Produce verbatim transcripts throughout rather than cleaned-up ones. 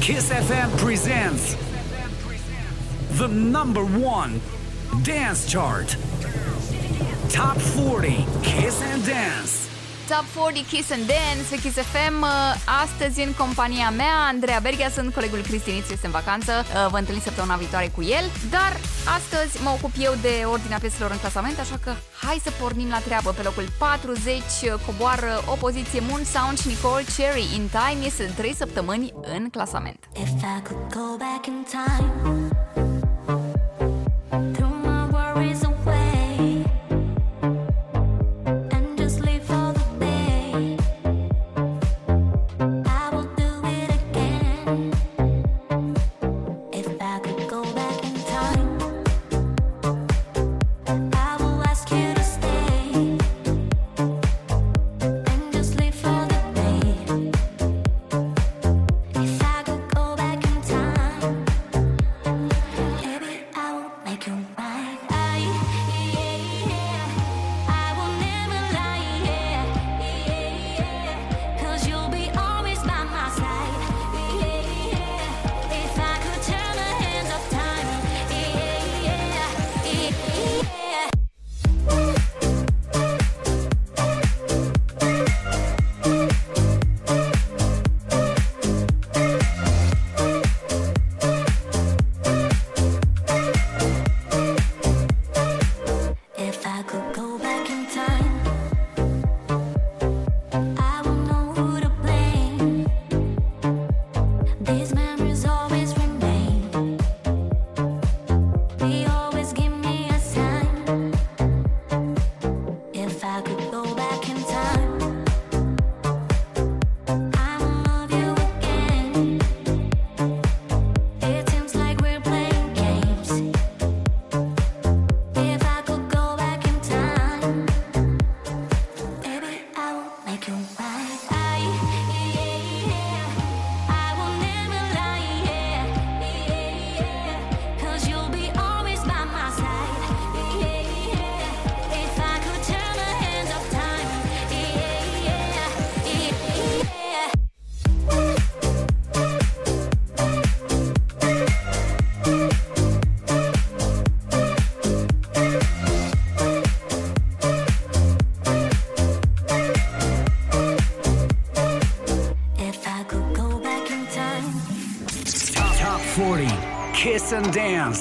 Kiss F M presents the number one dance chart. Top forty Kiss and Dance. Top forty Kiss and Dance, Kiss F M. Astăzi în compania mea Andreea Bergea, sunt colegul Cristinițu, este în vacanță. Vă întâlniți săptămâna viitoare cu el. Dar astăzi mă ocup eu de ordinea pieselor în clasament, așa că hai să pornim la treabă. Pe locul patruzeci coboară o poziție Moon Sound și Nicole Cherry, In Time. Este de trei săptămâni în clasament. If I could go back in time. Kiss and Dance.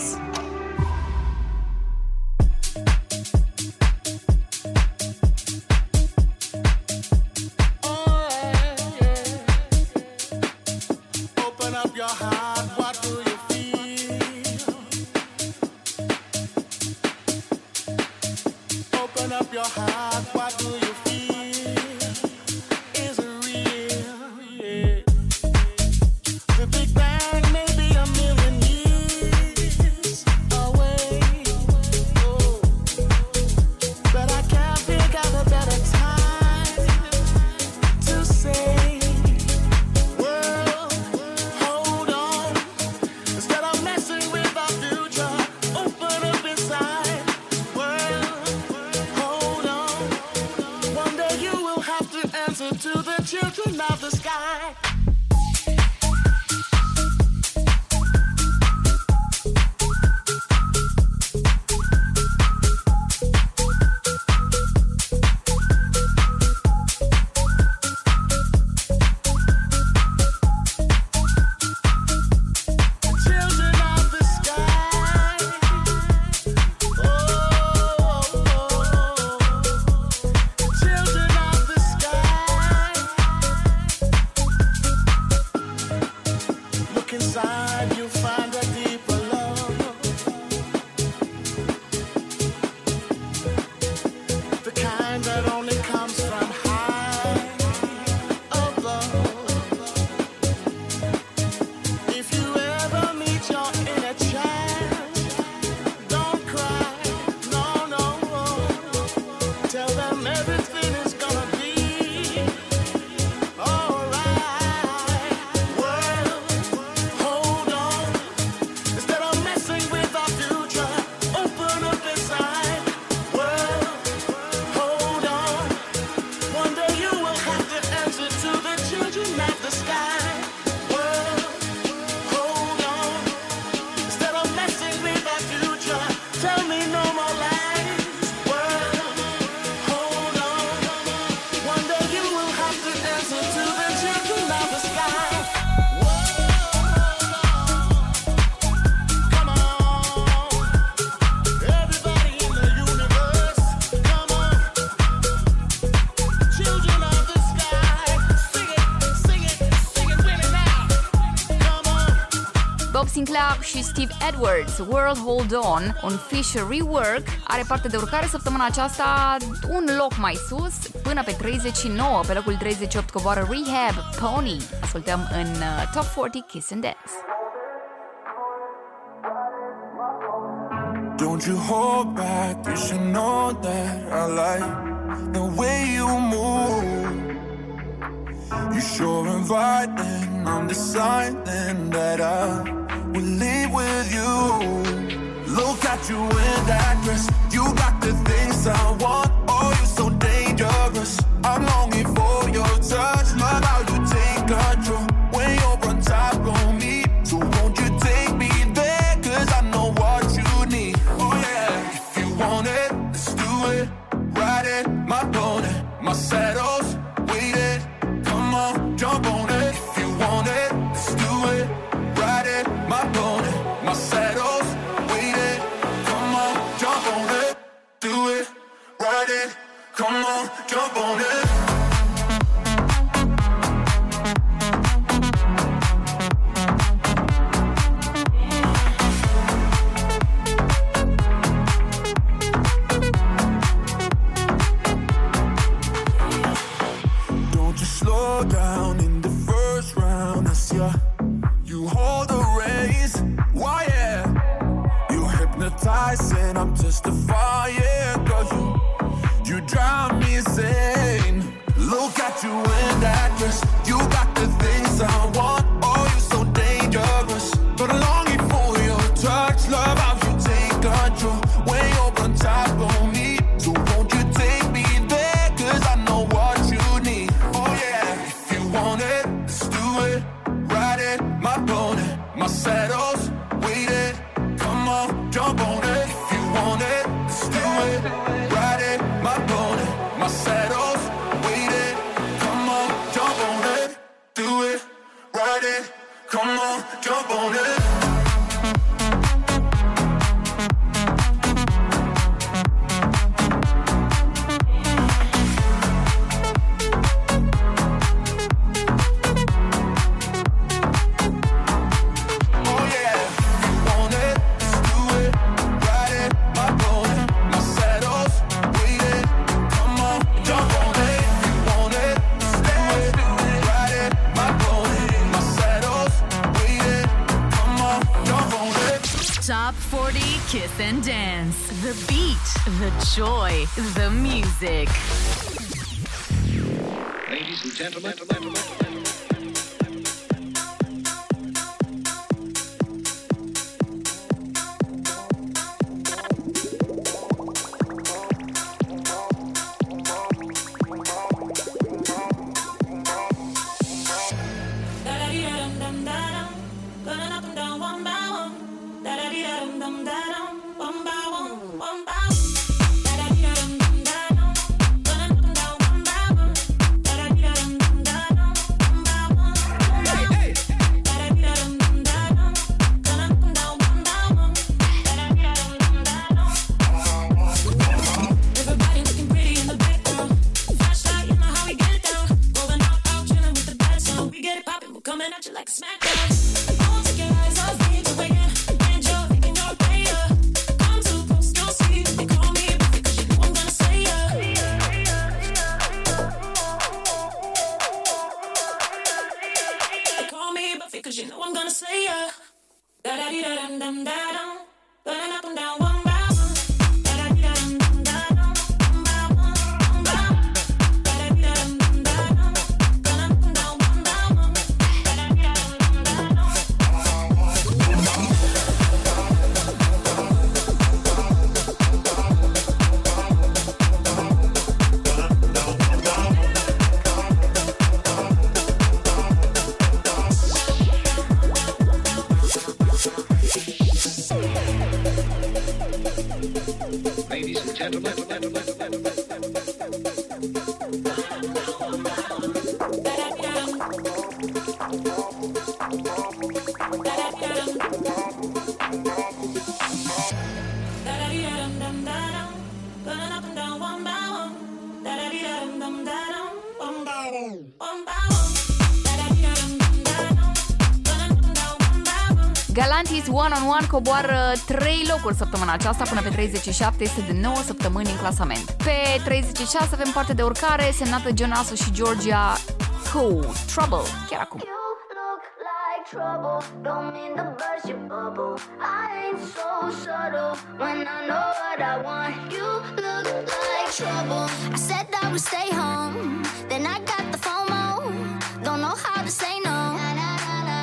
Bob Sinclair și Steve Edwards, World Hold On, un Fish Rework, are parte de urcare săptămâna aceasta un loc mai sus, până pe treizeci și nouă, pe locul treizeci și opt coboară Rehab, Pony. Ascultăm în Top forty Kiss and Dance. Don't you hold back, you should know that I like the way you move. You sure inviting, I'm deciding that I will leave with you. Look at you in that dress, you got the things I want. Oh, you're so dangerous, I'm longing for your touch. Love how you take control when you're on top of me. So won't you take me there, cause I know what you need. Oh yeah, if you want it, let's do it. Ride it, my pony, my saddle's weighted. Come on, jump on it. If you want it, let's do it. Ride it, my pony, my saddle's weighted. Come on, jump on it. Do it, ride it. Come on, jump on it. Down in the first round, I see ya. You hold the reins, why yeah. You hypnotize and I'm testifying, cause you, you drive me insane. Look at you in that dress, you got the things I want. Oh, you're so dangerous, but I'm longing for your touch. Love how you take control when you're on top of me. So won't you take me there, cause I know what you need. Want it, let's do it, ride it, my pony, my saddle's weighted, come on, jump on it, if you want it, let's do it, ride it, my pony, my saddle's weighted, come on, jump on it, do it, ride it, come on, jump on it. Kiss and dance. The beat, the joy, the music. Ladies and gentlemen, gentlemen, gentlemen, Galantis One on One coboară trei locuri săptămâna aceasta până pe treizeci și șapte, este de nouă săptămâni în clasament. Pe treizeci și șase avem parte de urcare semnată Jonas și Georgia Cool, Trouble, chiar acum. Trouble, don't mean to burst your bubble. I ain't so subtle when I know what I want. You look like trouble. I said I would stay home, then I got the FOMO. Don't know how to say no. Na, na, na, na.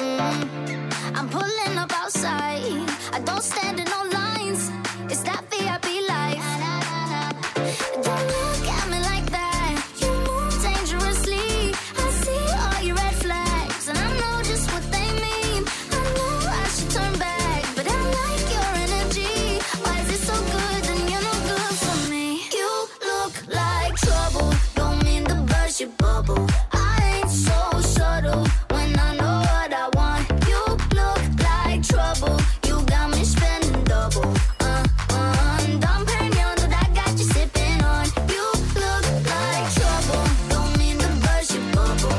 Mm. I'm pulling up outside. I don't stand in no lines. It's that V I P life. Na, na, na, na. Don't look at me like that. Bubble. I ain't so subtle when I know what I want. You look like trouble. You got me spending double. Uh, uh, Dom Perignon that I got you sipping on. You look like trouble. Don't mean to burst your bubble. I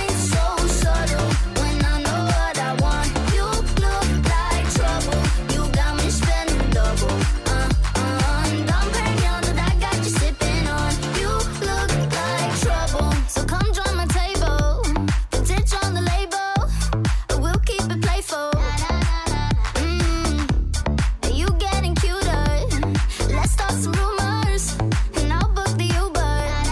ain't so subtle when I know what I want. You look like trouble. You got me spending double. Uh, uh, Dom Perignon that I got you sipping on. You look like trouble, so come join my table. The ditch on the label, we'll keep it playful. Mm. You getting cuter? Let's start some rumors, and I'll book the Uber. Don't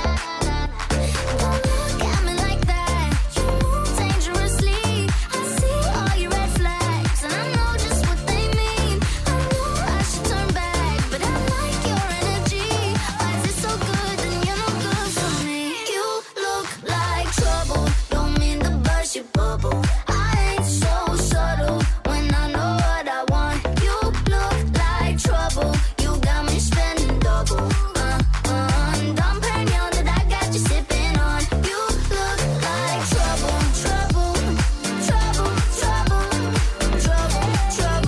look at me like that. You move dangerously. I see all your red flags, and I know just what they mean. I know I should turn back, but I like your energy. Why is it so good and you're no good for me? You look like trouble. Don't mean to burst your bubble. I ain't so subtle when I know what I want. You look like trouble. You got me spending double. Uh, uh, Dom Perignon that I got you sipping on. You look like trouble, trouble, trouble, trouble, trouble, trouble. You look like trouble, trouble, trouble,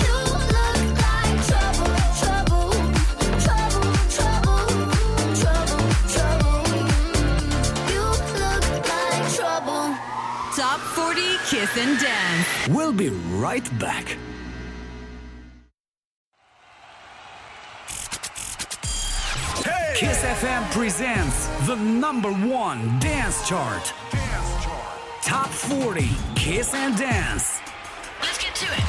trouble, trouble, trouble. You look like trouble. Top forty Kiss and Dance. We'll be right back. Kiss F M presents the number one dance chart. Top forty Kiss and Dance. Let's get to it.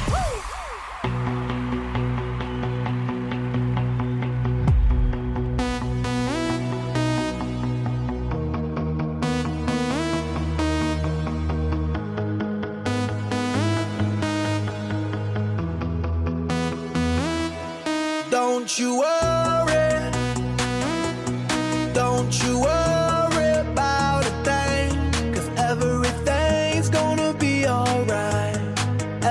Don't you worry, don't you worry about a thing, cause everything's gonna be alright,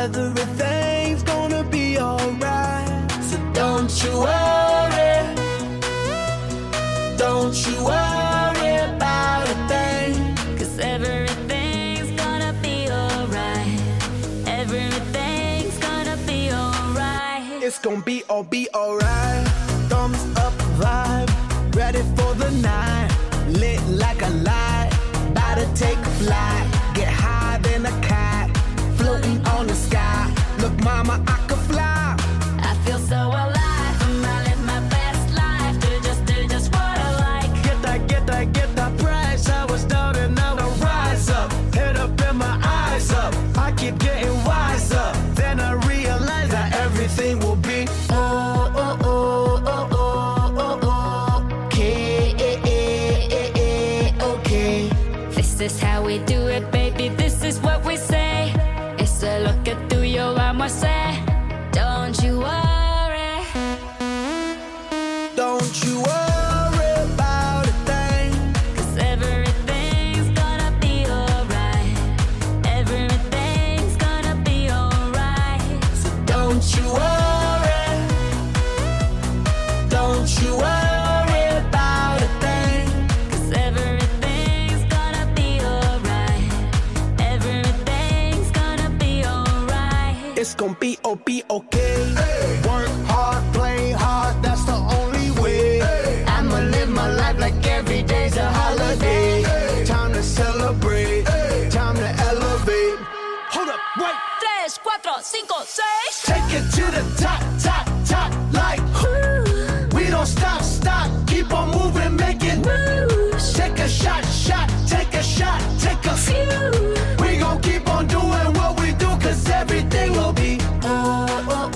everything's gonna be alright. So don't you worry, don't you worry about a thing, cause everything's gonna be alright, everything's gonna be alright. It's gonna be all be alright. Thumbs up vibe, ready for the night, lit like a light, about to take a flight, get high than a cat, floating on the sky. Look mama, I could fly, I feel so alive. I live my best life, do just, do just what I like. Get that, get that, get that price. I was down and now I rise up, head up and my eyes up, I keep getting wiser. Then I realize that everything will be oh, oh, oh, oh, oh, oh, okay, okay. This is how we do it, baby, this is what we say. It's a look at through your alma say. Don't you worry, don't you worry about a thing, cause everything's gonna be alright, everything's gonna be alright. So don't you worry, don't you worry about a thing, cause everything's gonna be alright, everything's gonna be alright. it's gonna be oh, be okay. Work hard, play hard, that's the only way. I'ma live my life like every day's a holiday. Time to celebrate, time to elevate. Hold up, Take it to the top, top, top, like ooh. We don't stop, stop, keep on moving, making moves. Take a shot, shot, take a shot, take a few. We gon' keep on doing what we do, cause everything will be oh, oh, oh,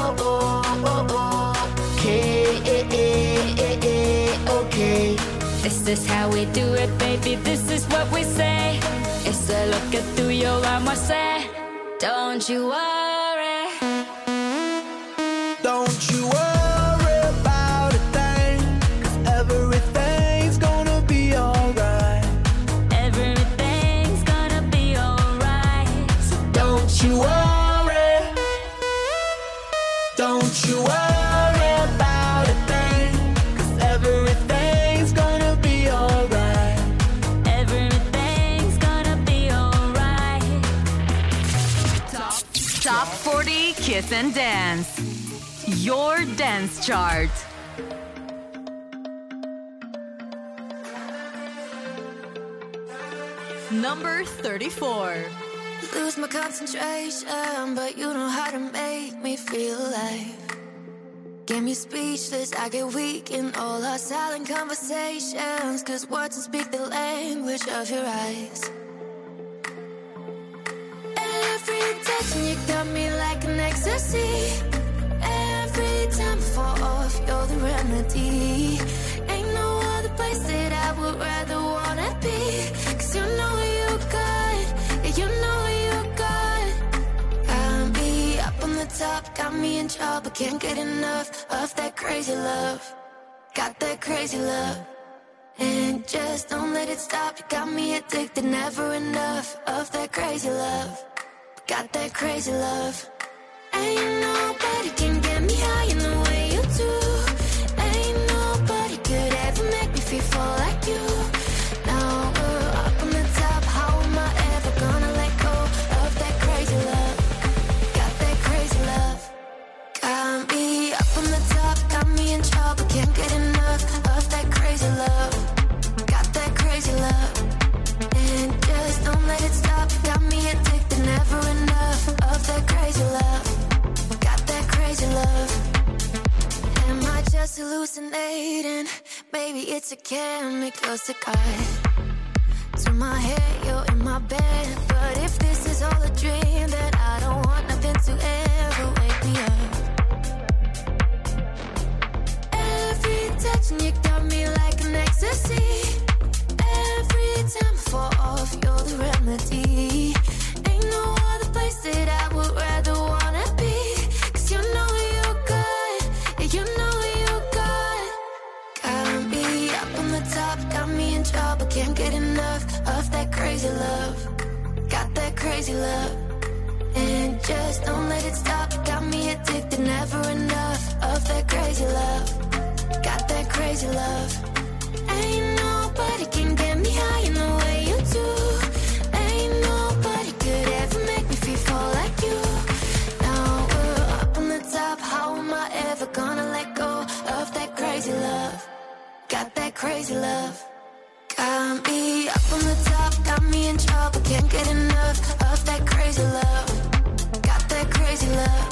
oh, oh, oh, oh. Okay, eh, eh, eh, eh, okay. This is how we do it, baby, this is what we say. It's a look at through your arm, I say. Don't you worry. Don't you worry about a thing, 'cause everything's gonna be alright. Everything's gonna be alright. So don't you worry. Don't you worry about a thing, 'cause everything's gonna be alright. Everything's gonna be alright. Top, top forty Kiss and Dance. Your dance chart. Number thirty-four. Lose my concentration, but you know how to make me feel alive. Get me speechless, I get weak in all our silent conversations, 'cause words don't speak the language of your eyes. Every touch you got me like an ecstasy. Every time I fall off, you're the remedy. Ain't no other place that I would rather wanna be. 'Cause you know you got, yeah, you know you got. Got me up on the top, got me in trouble. Can't get enough of that crazy love. Got that crazy love. And just don't let it stop. You got me addicted, never enough of that crazy love. Got that crazy love. Ain't nobody can get me high in the way you do. Ain't nobody could ever make me feel full like you. Now we're up on the top. How am I ever gonna let go of that crazy love? Got that crazy love. Got me up on the top. Got me in trouble. Can't get enough of that crazy love. Got that crazy love. And just don't let it stop. Got me addicted. Never enough of that crazy love. Love. Am I just hallucinating? Maybe it's a chemical cigar. To my head, you're in my bed. But if this is all a dream, then I don't want nothing to ever wake me up. Every touch and you got me like an ecstasy. Every time I fall off, you're the remedy. Ain't no other place that I would rather wanna be. Top, got me in trouble, can't get enough of that crazy love. Got that crazy love. And just don't let it stop. Got me addicted, never enough of that crazy love. Got that crazy love. Ain't nobody can get me high in the way you do. Ain't nobody could ever make me feel full like you. Now we're up on the top. How am I ever gonna let go of that crazy love? Got that crazy love. Got me up on the top. Got me in trouble. Can't get enough of that crazy love. Got that crazy love.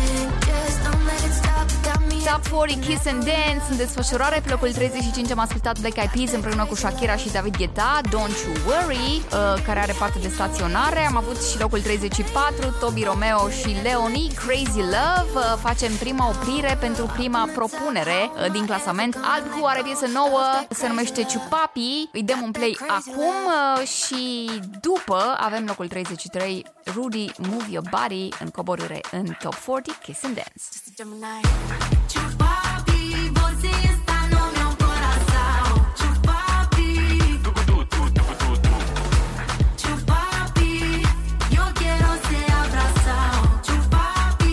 And just don't let it stop. Got me Top forty Kiss and Dance. În desfășurare, pe locul treizeci și cinci am ascultat Black Eyed Peas împreună cu Shakira și David Guetta, Don't You Worry, uh, care are parte de staționare. Am avut și locul treizeci și patru, Toby Romeo și Leoni, Crazy Love. uh, Facem prima oprire pentru prima propunere uh, din clasament. Albu are piesă nouă, se numește Ciupapi. Îi dăm un play acum uh, și după avem locul treizeci și trei, Rudy, Move Your Body, în coborâre în Top patruzeci Kiss and Dance. Chupapi, você está no meu coração. Chupapi, chupapi, eu quero te abraçar. Chupapi,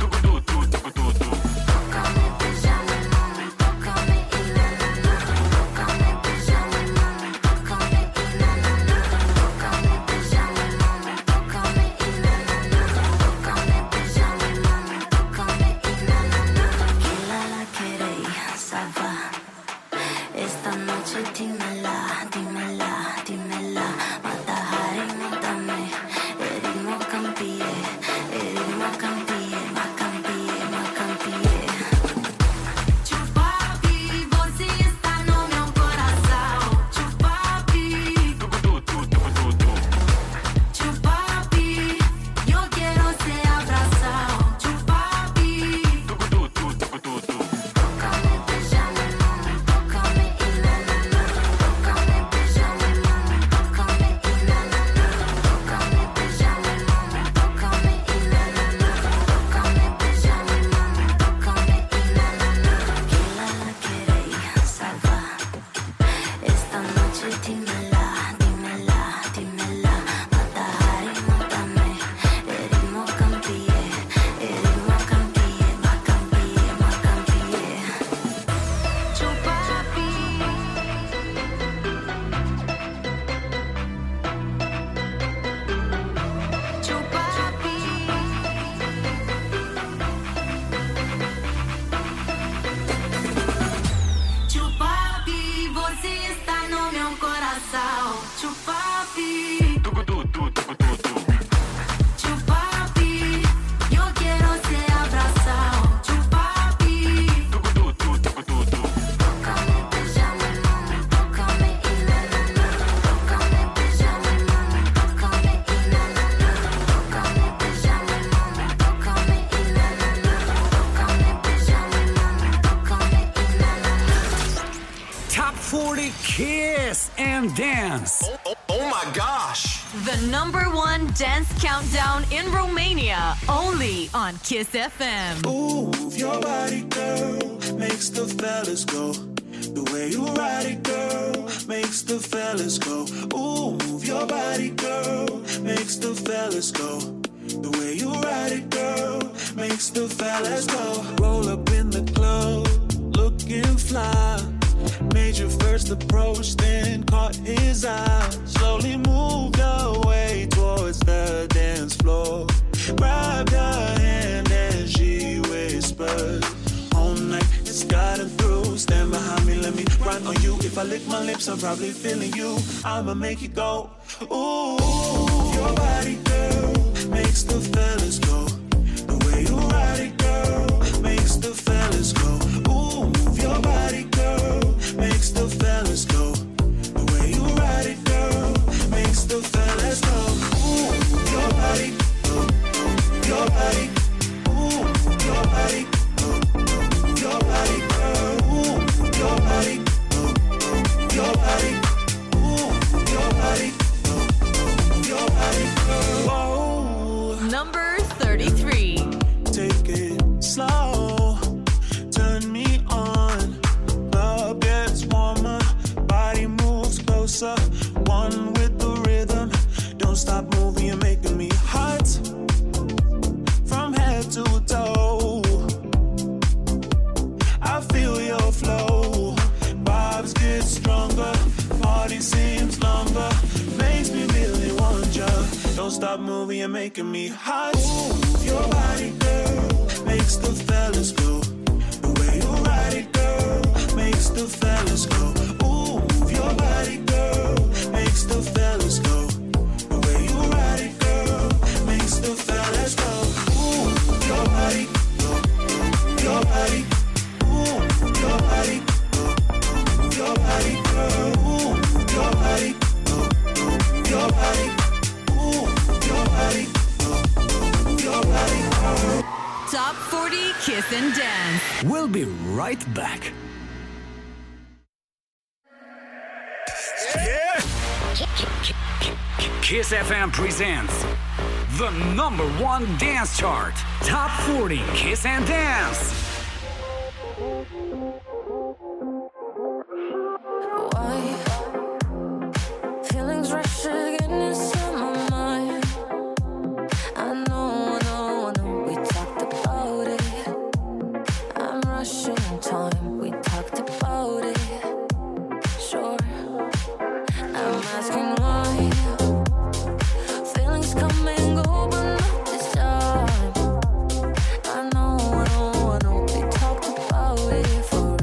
toca-me, beija-me, mami, toca-me e nanana. Toca-me, beija-me, mami, toca-me e nanana. Toca-me, beija-me, mami, toca-me e nanana. Toca-me, beija-me, mami, toca-me e nanana. La la Dance countdown in Romania, only on Kiss F M. Move your body, girl, makes the fellas go. The way you ride it, girl, makes the fellas go. Ooh, move your body, girl, makes the fellas go. The way you ride it, girl, makes the fellas go. Roll up in the club, looking fly. Made your first approach, then caught his eye. Slowly moved away towards the dance floor. Grabbed her hand and she whispered, all night, it's gotten through. Stand behind me, let me run on you. If I lick my lips, I'm probably feeling you. I'ma make it go. Ooh, your body, girl, makes the fellas go. The way you ride it, girl, makes the fellas go. Ooh, move your body, girl, makes the fellas go. The way you ride it, girl, makes the fellas go. Ooh, your body, ooh, ooh, your body, ooh, your body, ooh, ooh, your body, girl, ooh, your body, ooh, ooh, your body, ooh, your body, ooh, your body, girl. Whoa. Number thirty-three. Take it slow. Turn me on. Love gets warmer, body moves closer, one with the rhythm. Don't stop moving, you're making me hot, from head to toe. I feel your flow, vibes get stronger, party seems longer, makes me really want ya. Don't stop moving, you're making me hot. Ooh, your body, girl, makes the fellas go. The way you ride it, girl, makes the fellas go. Ooh, move your body, girl, makes the fellas go. The way you ride it, girl, makes the fellas go. Ooh, your body, your body, ooh, your body, your body, girl, ooh, your body, your body, ooh, your body, your body, girl. Top forty Kiss and Dance. We'll be right back. Yeah. Kiss F M presents the number one dance chart. Top forty Kiss and Dance. Why? Feelings rushing inside my mind. I know. Rushing time, we talked about it. Sure, I'm asking why. Feelings come and go, but not this time. I know, I know, I know, we talked about it for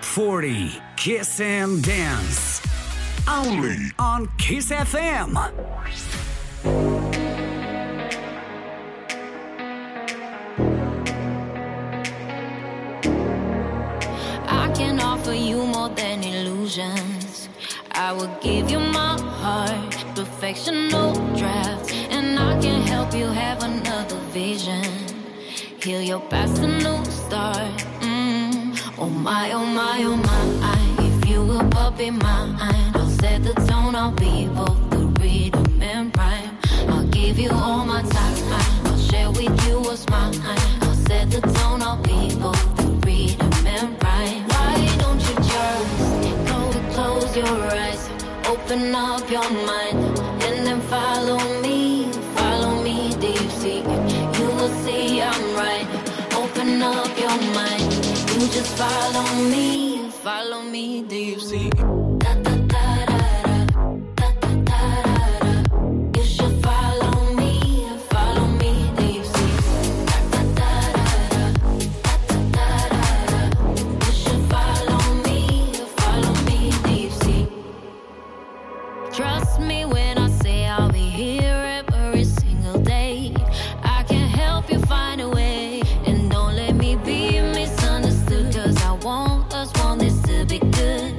forty Kiss and Dance only on Kiss F M. I can offer you more than illusions. I will give you my heart, perfectional draft, and I can help you have another vision. Heal your past, a new start. Oh my, oh my, oh my, if you will but be mine, I'll set the tone, I'll be both the rhythm and rhyme. I'll give you all my time, I'll share with you what's mine. I'll set the tone, I'll be both the rhythm and rhyme. Why don't you just go and close your eyes, open up your mind, and then follow me, follow me deep sea. You will see I'm right, open up your mind. You just follow me, follow me, do you see? Da, da, da, da, da, da, da, da, da. You should follow me, follow me, do you see? Da, da, da, da, da, da, da, da. You should follow me, follow me, do you see? Trust me when I say I'll be here every single day. I can help you find a way, and don't let me be misunderstood. Want us, want this to be good.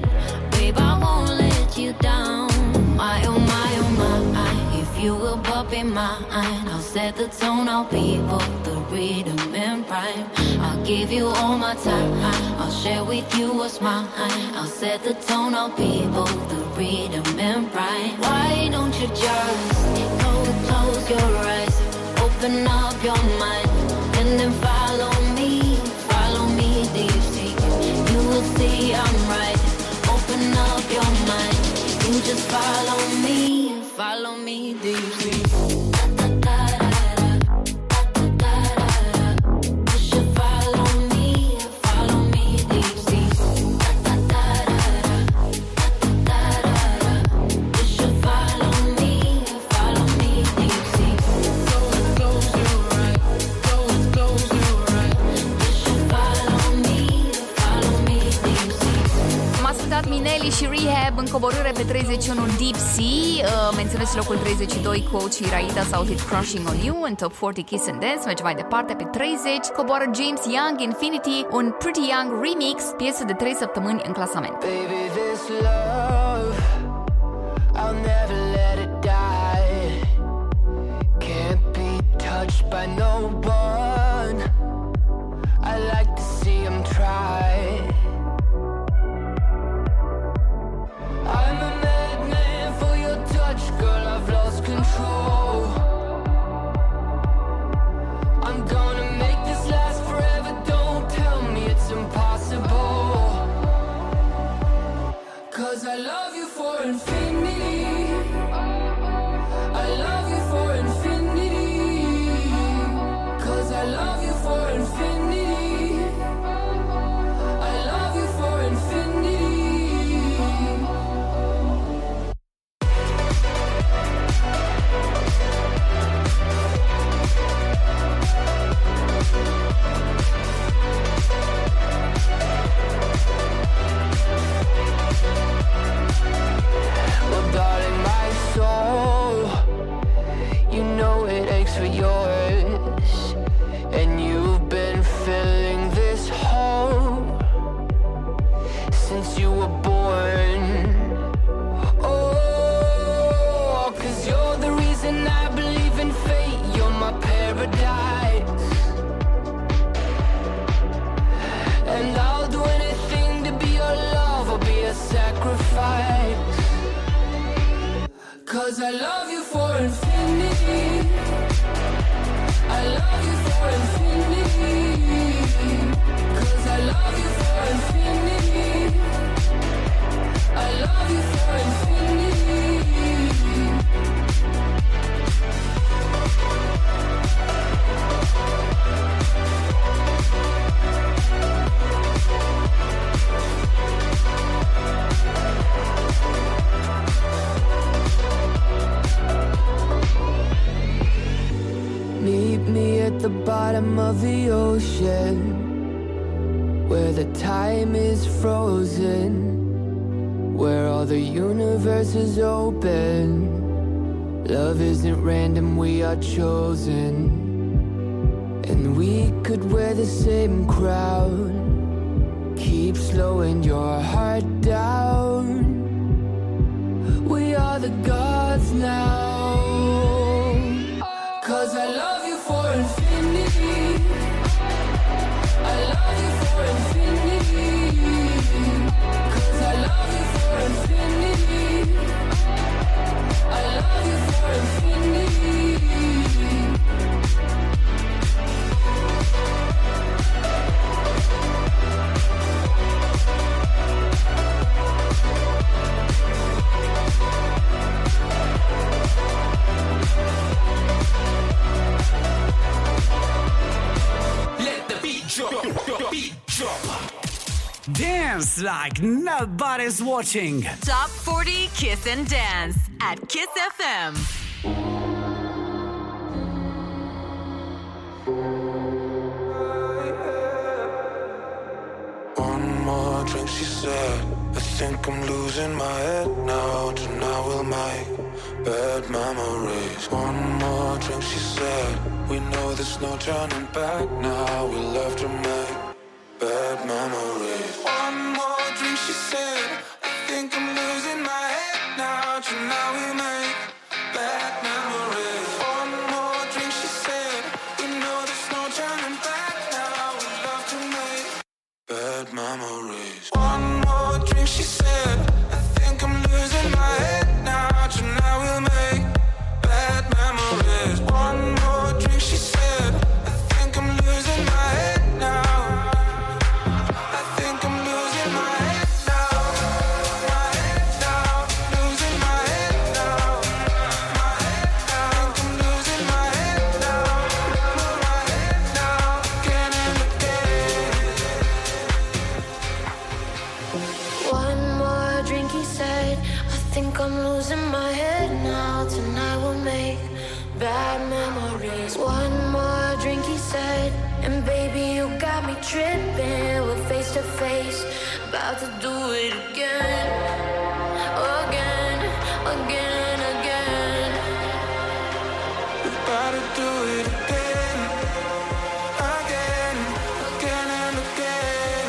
Babe, I won't let you down. My, oh my, oh my, if you will but be mine, I'll set the tone, I'll be both the rhythm and rhyme. I'll give you all my time, I'll share with you what's mine. I'll set the tone, I'll be both the rhythm and rhyme. Why don't you just go and close your eyes, open up your mind, and then follow me, follow me deep. See, I'm right. Open up your mind. You just follow me. Follow me, do you see? Da, da, da, da, da, da, da, da, da. You should follow me. Follow me, do you see? Da, da, da, da, da, da, da, da. You should follow me. Follow me, do you see? Go and close your eyes. Go and close your eyes. You should follow me. M-a ascultat Minelli și Rehab în coborâre pe treizeci și unu Deep Sea. Uh, menționez locul treizeci și doi Coach și Raida s-au auzit Crushing on You în Top patruzeci Kiss and Dance. Merge mai departe pe treizeci. Coboară James Young, Infinity, un Pretty Young Remix, piesă de trei săptămâni în clasament. Baby, this love, I'll never let it die. Can't be touched by no one. I like to see him try. I'm a madman for your touch, girl, I've lost control. I'm gonna make this last forever, don't tell me it's impossible. Cause I love you for infinity. I love you for infinity. Cause I love you for infinity. I love you for infinity. We'll be right back. 'Cause I love you for infinity. I love you for infinity. 'Cause I love you for infinity. I love you for Meet me at the bottom of the ocean, where the time is frozen, where all the universe is open. Love isn't random, we are chosen. And we could wear the same crown, keep slowing your heart down. We are the gods now. 'Cause I love you for infinity. I love you for infinity. 'Cause I love you for infinity. I love you for infinity. Let the beat drop, the beat drop. Dance like nobody's watching. Top forty Kiss and Dance at Kiss F M. One more drink, she said. I think I'm losing my head now. Tonight will make bad memories. One more drink, she said. We know there's no turning back now. We love to make bad memories. One more drink, she said. I think I'm losing my head now. Tonight we make bad memories. One more drink, she said. We know there's no turning back now. We love to make bad memories. One more drink, she said. I think I'm losing my head now. Tonight we'll make bad memories. One more drink, she said. I think I'm losing my head now. I think I'm losing my head now. My head now. Losing my head now. My head now. I think I'm losing my head now. My head now. Again and again. One more drink, he said. I think I'm losing my bad memories. One more drink, he said. And baby, you got me tripping. We're face to face, about to do it again. Again, again, again. We're about to do it again. Again, again and again.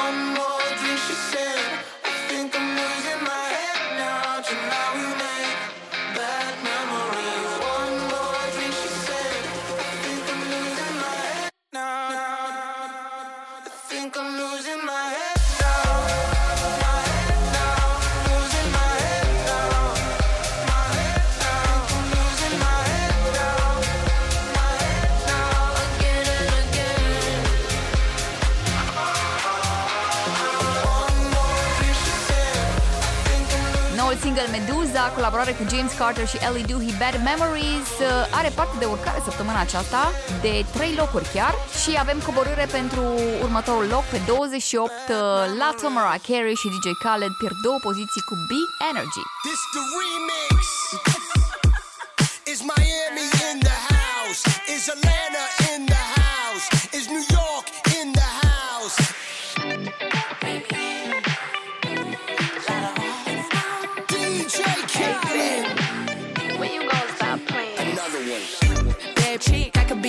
One more drink, she said. I think I'm losing my head now. Tonight we single Meduza, colaborare cu James Carter și Ellie Duhie, Bad Memories, are parte de urcare săptămâna aceasta, de trei locuri chiar, și avem coborâre pentru următorul loc, pe douăzeci și opt, Latoya Carey și D J Khaled pierd două poziții cu Big Energy. This the remix. Is Miami in the house? Is Atlanta in the house? Is New York in the house? Chick, I could be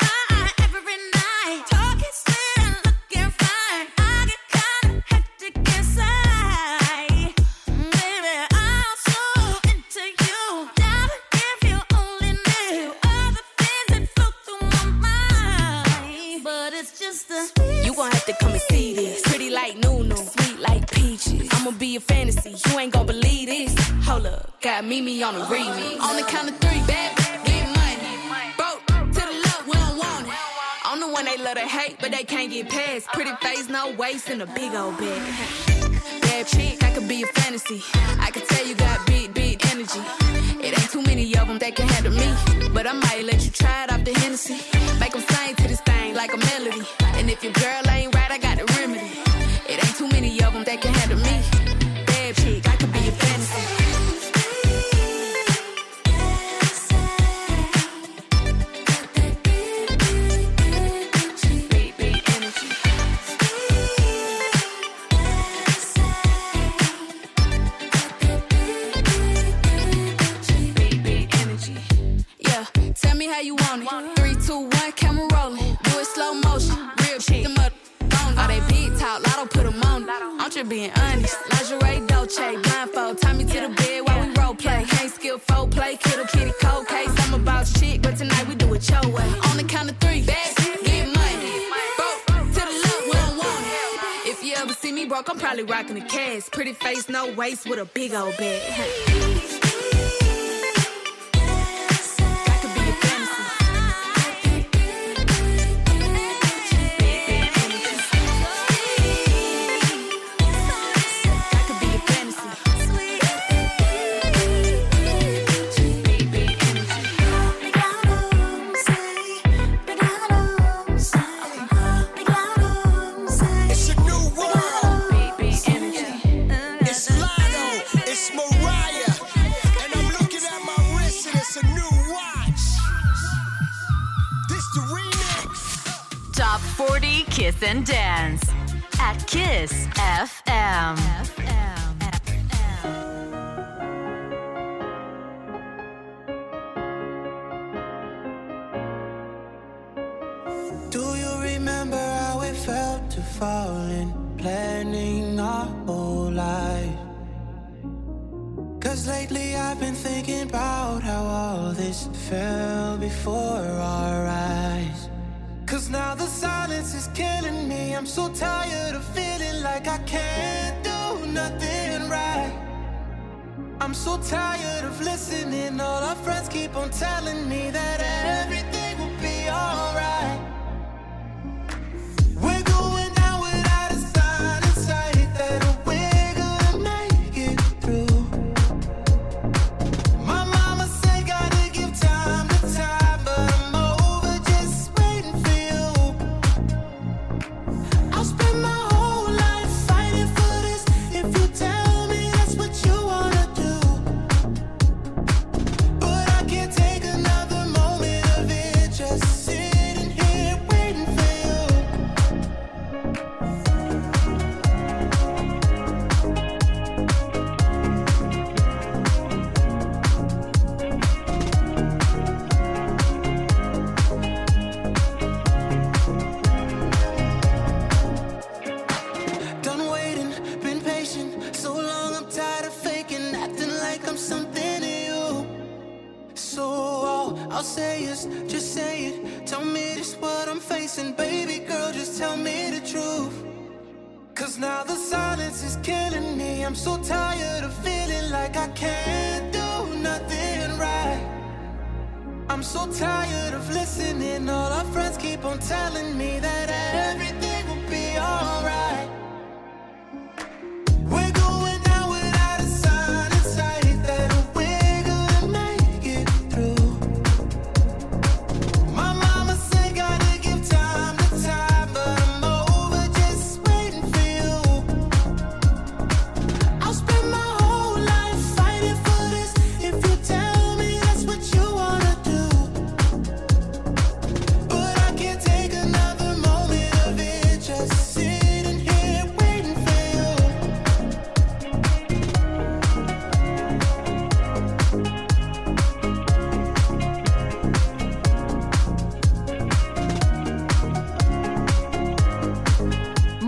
by every night, talking sweet and looking fine, I get kind of hectic inside. Baby, I'm so into you. Darling, if you only knew all the things that float through my mind. But it's just a sweet. You gon' have to come and see this. Pretty like Nunu, sweet like peaches. I'ma be a fantasy, you ain't gon' believe this. Hold up, got Mimi on the remix. On the count of three, baby. They love to hate, but they can't get past. Pretty face, no waist, and a big old bag. Bad chick, I could be a fantasy. I could tell you got big, big energy. It ain't too many of them that can handle me. But I might let you try it off the Hennessy. Make them sing to this thing like a melody. And if your girl ain't right, I got the remedy. It ain't too many of them that can handle me. Bad chick, I could be a fantasy. How you want it? Three, two, one, camera rolling. Do it slow motion, real shit. Them up, all they big talk, Lotto put them on it. I'm just being honest. Lingerie, Dolce, blindfold. Tie me to the bed while we role play. Can't skill folk play, kittle kitty, cold case. I'm about shit, but tonight we do it your way. On the count of three, back, get money. Broke to the left, we don't want it. If you ever see me broke, I'm probably rocking a cast. Pretty face, no waist, with a big old bag. forty Kiss and Dance at Kiss F M. F M. F M. Do you remember how it felt to fall in, planning our whole life? Cause lately I've been thinking about how all this fell before our eyes. Cause now the silence is killing me. I'm so tired of feeling like I can't do nothing right. I'm so tired of listening. All our friends keep on telling me that everything will be alright. We're going out without a sign in sight that we're gonna make it through. My mama said gotta give time to time, but I'm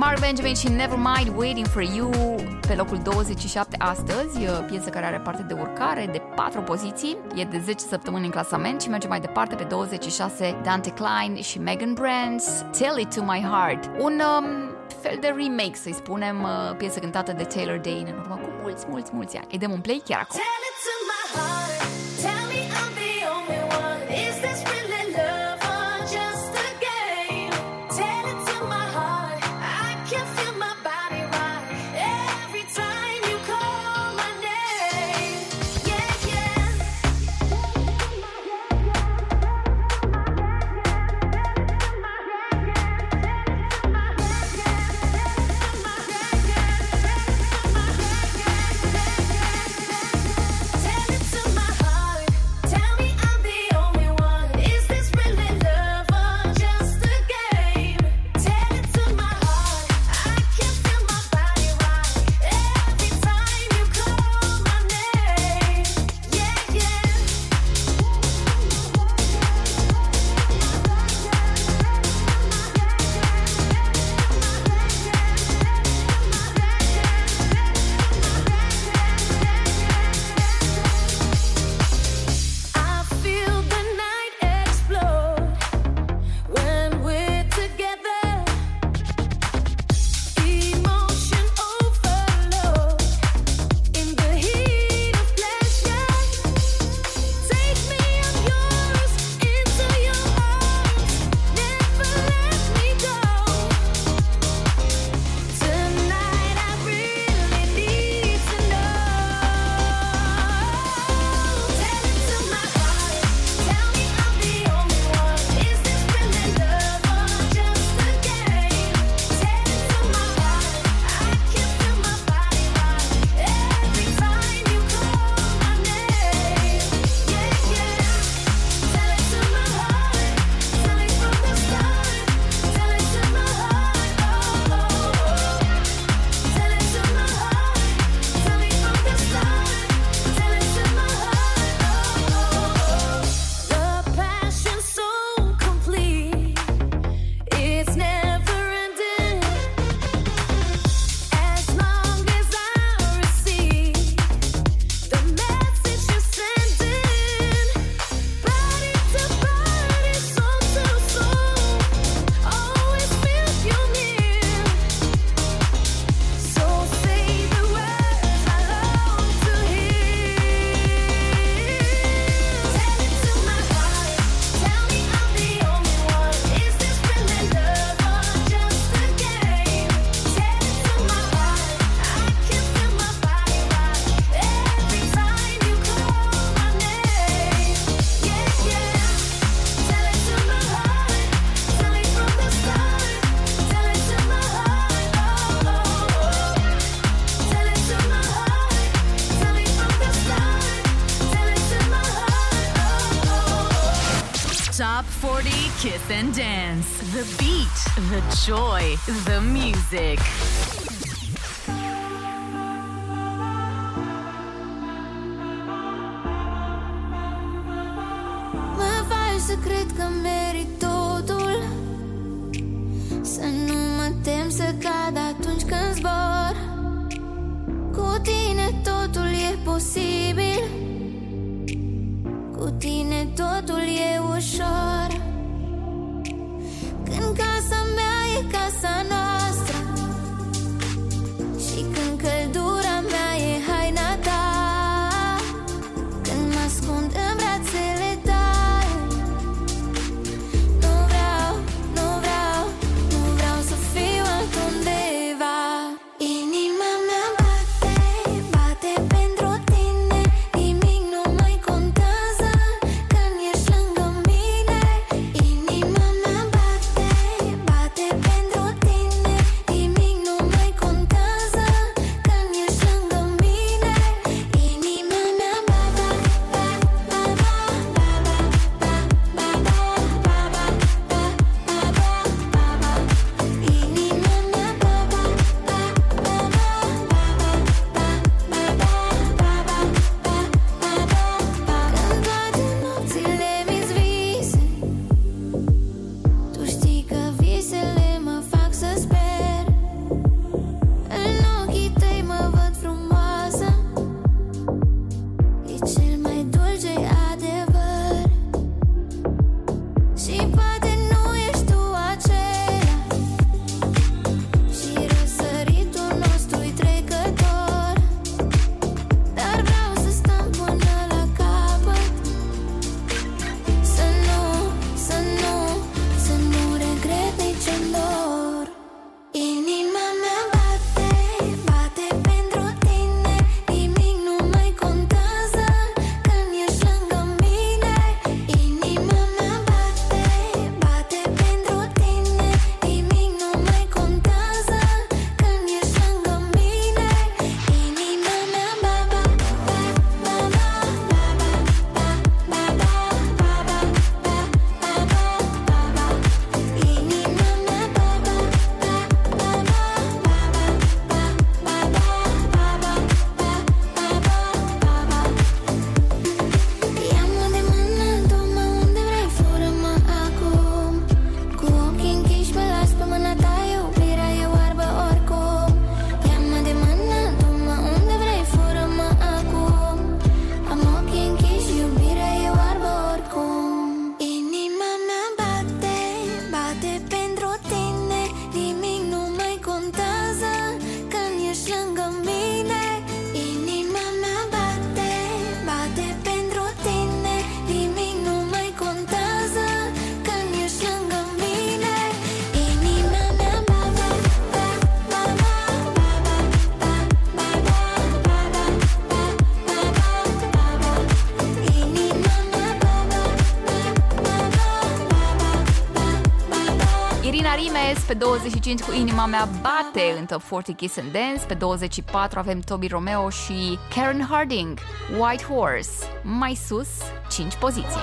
Mark Benjamin și Nevermind Waiting For You pe locul douăzeci și șapte astăzi, piesă care are parte de urcare de patru poziții, e de zece săptămâni în clasament și merge mai departe pe douăzeci și șase Dante Klein și Megan Brands, Tell It To My Heart, un um, fel de remake, să-i spunem, piesă cântată de Taylor Dayne în urmă cu mulți, mulți, mulți ani. Îi dăm un play chiar acum. Kiss and dance. The beat, the joy, the music. Mă faci să cred că merit totul, să nu mă tem să cad atunci când zbor. Cu tine totul e posibil, cu tine totul e ușor. Când casa mea e casa noastră și când căldura mea e haina ta, când mă ascund în brațele tale, nu vreau, nu vreau, nu vreau să fiu altundeva. Inima mea bate, bate pentru tine, pe douăzeci și cinci cu Inima mea bate în Top patruzeci Kiss and Dance. Pe douăzeci și patru avem Toby Romeo și Karen Harding, White Horse. Mai sus, cinci poziții.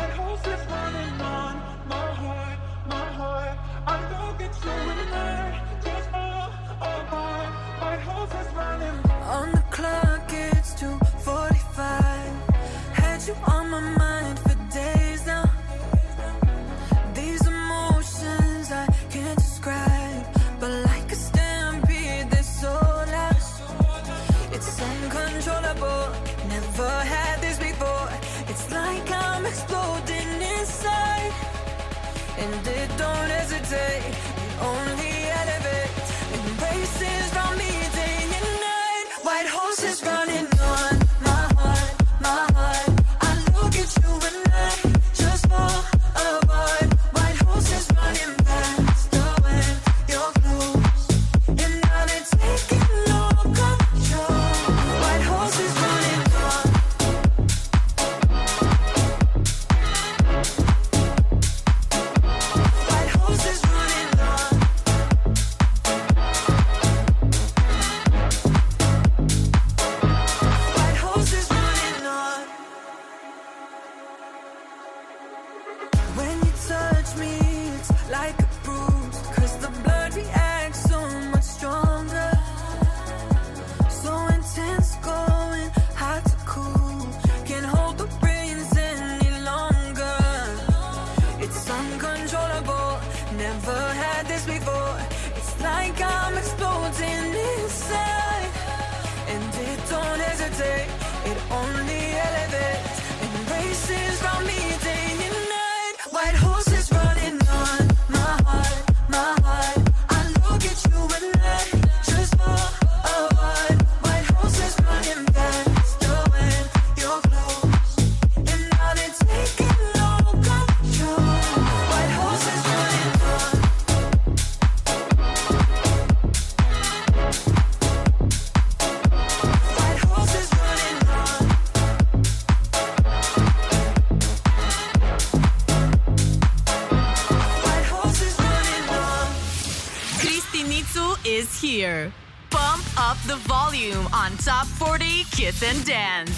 Bump up the volume on Top patruzeci Kiss and Dance.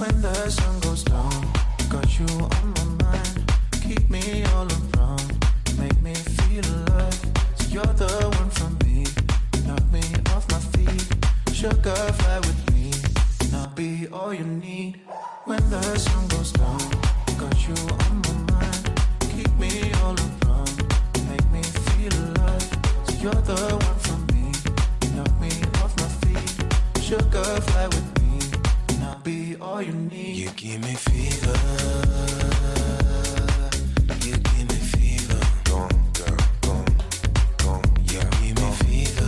When the sun goes down, got you on my mind. Keep me all around, make me feel alive. So you're the one for me, knock me off my feet. Sugar fly with me, and I'll be all you need. When the sun goes down, got you on my mind. Keep me all around, make me feel alive. So you're the one for me, knock me off my feet. Sugar fly with me, and I'll be all you need. You give me fever, you give me fever. Go, girl, go, go. You give me fever.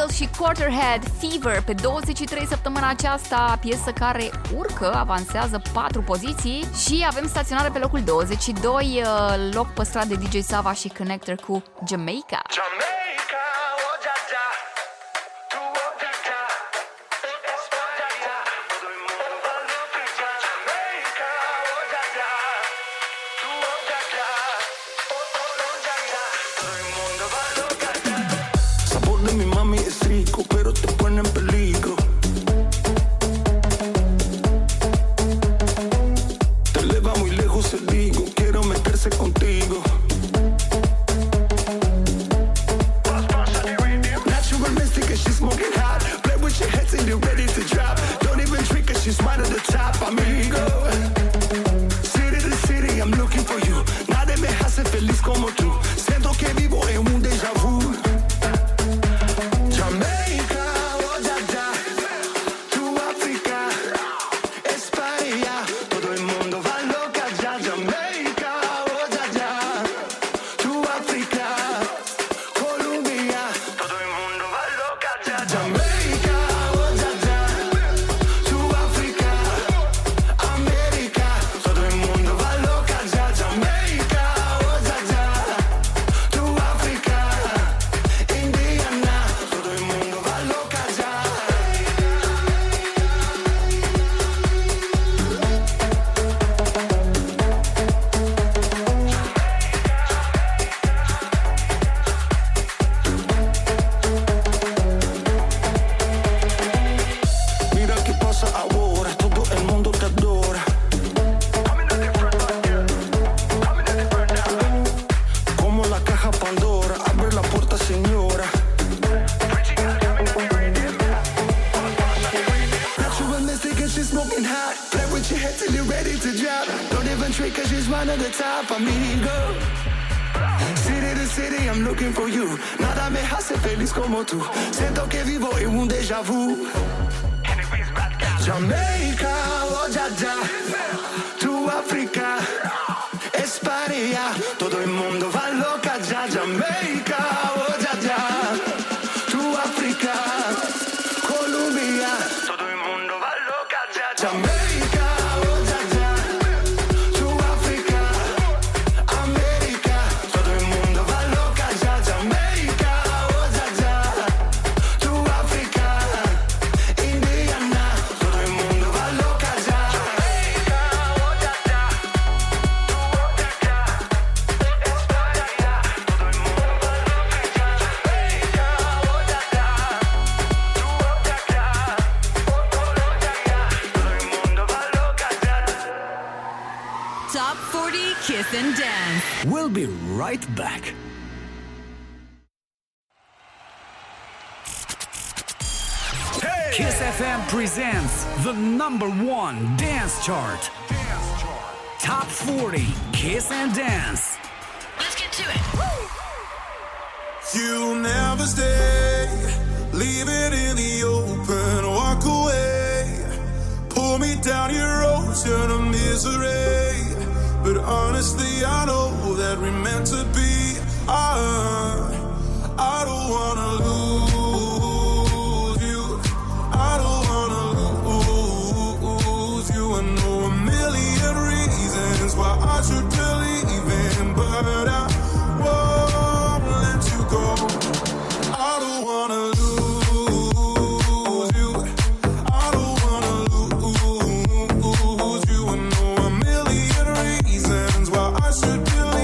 Single și Quarterhead Fever pe douăzeci și trei săptămâna aceasta, piesă care urcă, avansează patru poziții și avem staționare pe locul douăzeci și doi, loc păstrat de D J Sava și Connector cu Jamaica. Jamaica! Pero te pone en peligro. Te eleva muy lejos el higo. Quiero meterse contigo. Natural mystic and she's smoking hot. Play with your heads and you're ready to drop. Don't even trick her, she's right at the top, amigo. City to city, I'm looking for you. Nadie me hace feliz como tú. Siento que vivo en un déjà vu. Chart. Dance chart. Top forty, Kiss and Dance. Let's get to it. Woo! You'll never stay. Leave it in the open. Walk away. Pull me down your ocean of misery. But honestly, I know that we're meant to be. I, I don't wanna lose. Why I should believe in, but I won't let you go. I don't wanna lose you. I don't wanna lose you. I know a million reasons why I should believe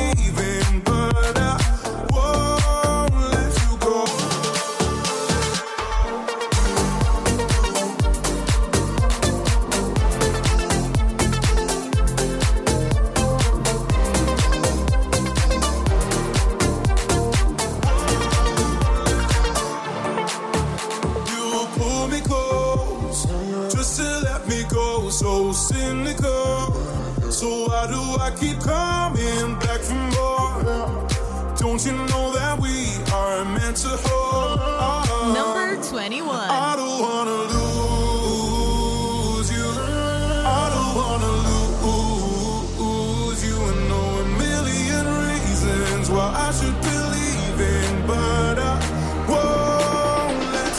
in, but I won't let you go. Cynical, so why do I keep coming back for more? Don't you know that we are meant to hold? Oh, number twenty-one. I don't wanna lose you. I don't wanna lose you. I know a million reasons why I should believe in, but I won't let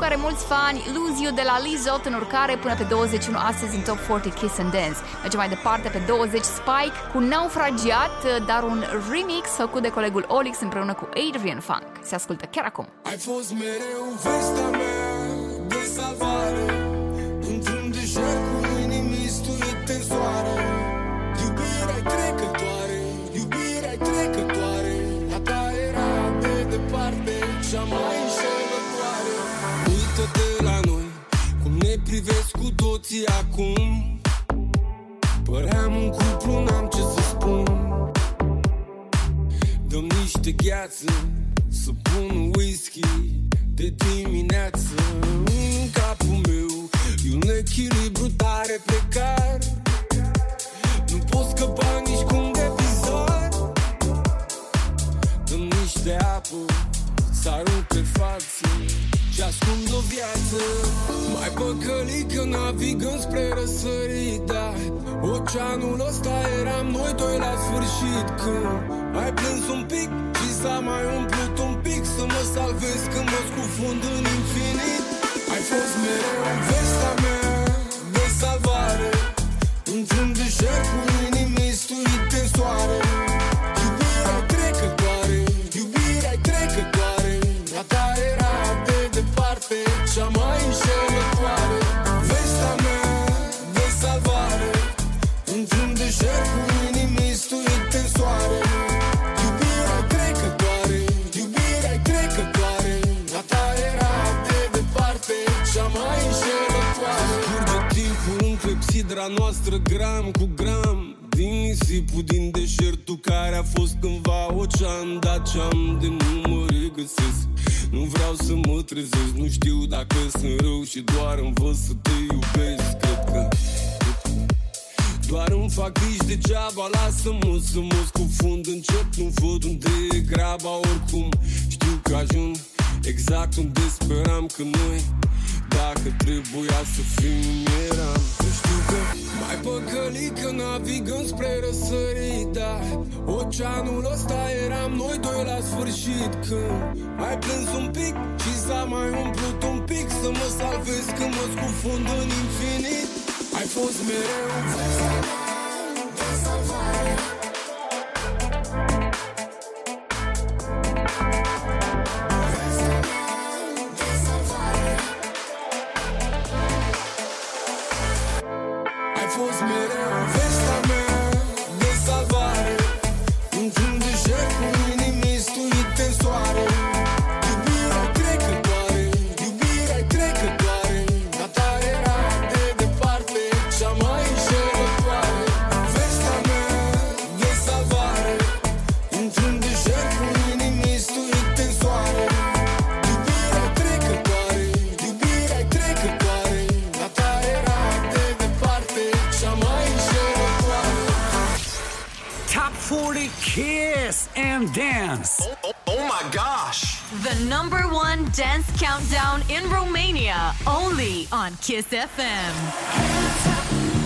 care are mulți fani, Lose You de la Lizot în urcare până pe douăzeci și unu astăzi în Top patruzeci Kiss and Dance. Mergem mai departe pe douăzeci Spike cu Naufragiat, dar un remix făcut de colegul Olix împreună cu Adrian Funk. Se ascultă chiar acum. Ai fost mereu vestea mea de salvare, într-un deșert cu inimii stuiete în soare. Iubirea-i trecătoare, iubirea-i trecătoare, a ta era pe departe cea mai înșelătoare. Uită-te la noi, cum ne privesc cu toții acum. Păream un cuplu, n-am ce să spun. Dăm niște gheață, să pun whisky de dimineață în capul meu. E un echilibru tare precar, nu pot scăpa nici cum de bizar. Dăm niște apă, s-arunc pe față și ascund o viață. Mai păcălit că navigăm spre răsărit, dar oceanul ăsta eram noi doi la sfârșit. Când ai plâns un pic și s-a mai umplut un pic, să mă salvez când mă scufund în infinit. Ai fost mereu vestea mea de salvare, într-un deșert cu inimii stuite în soare. Iubirea-i trecătoare, iubirea-i trecătoare, a ta era de departe cea mai înșelătoare. Vestea mea de salvare, într-un deșert cu inimii stuite în soare. Hidra noastră gram cu gram, din nisipul, din deșertul care a fost cândva ocean. Dar ce-am de nu mă regăsesc, nu vreau să mă trezesc. Nu știu dacă sunt rău și doar învăț să te iubesc. Cred că doar îmi fac griji degeaba, lasă-mă să mă scufund încet. Nu văd unde e graba, oricum știu că ajung exact unde speram că noi, dacă trebuia să fim, eram. Știu că mai păcălit că navigăm spre răsărit, dar oceanul ăsta eram noi doi la sfârșit. Când ai plâns un pic și s-a mai umplut un pic, să mă salvez când mă scufund în infinit. Ai fost mereu vestea mea de salvare. Dance. Oh, oh, oh my gosh. The number one dance countdown in Romania, only on Kiss F M. Hands up,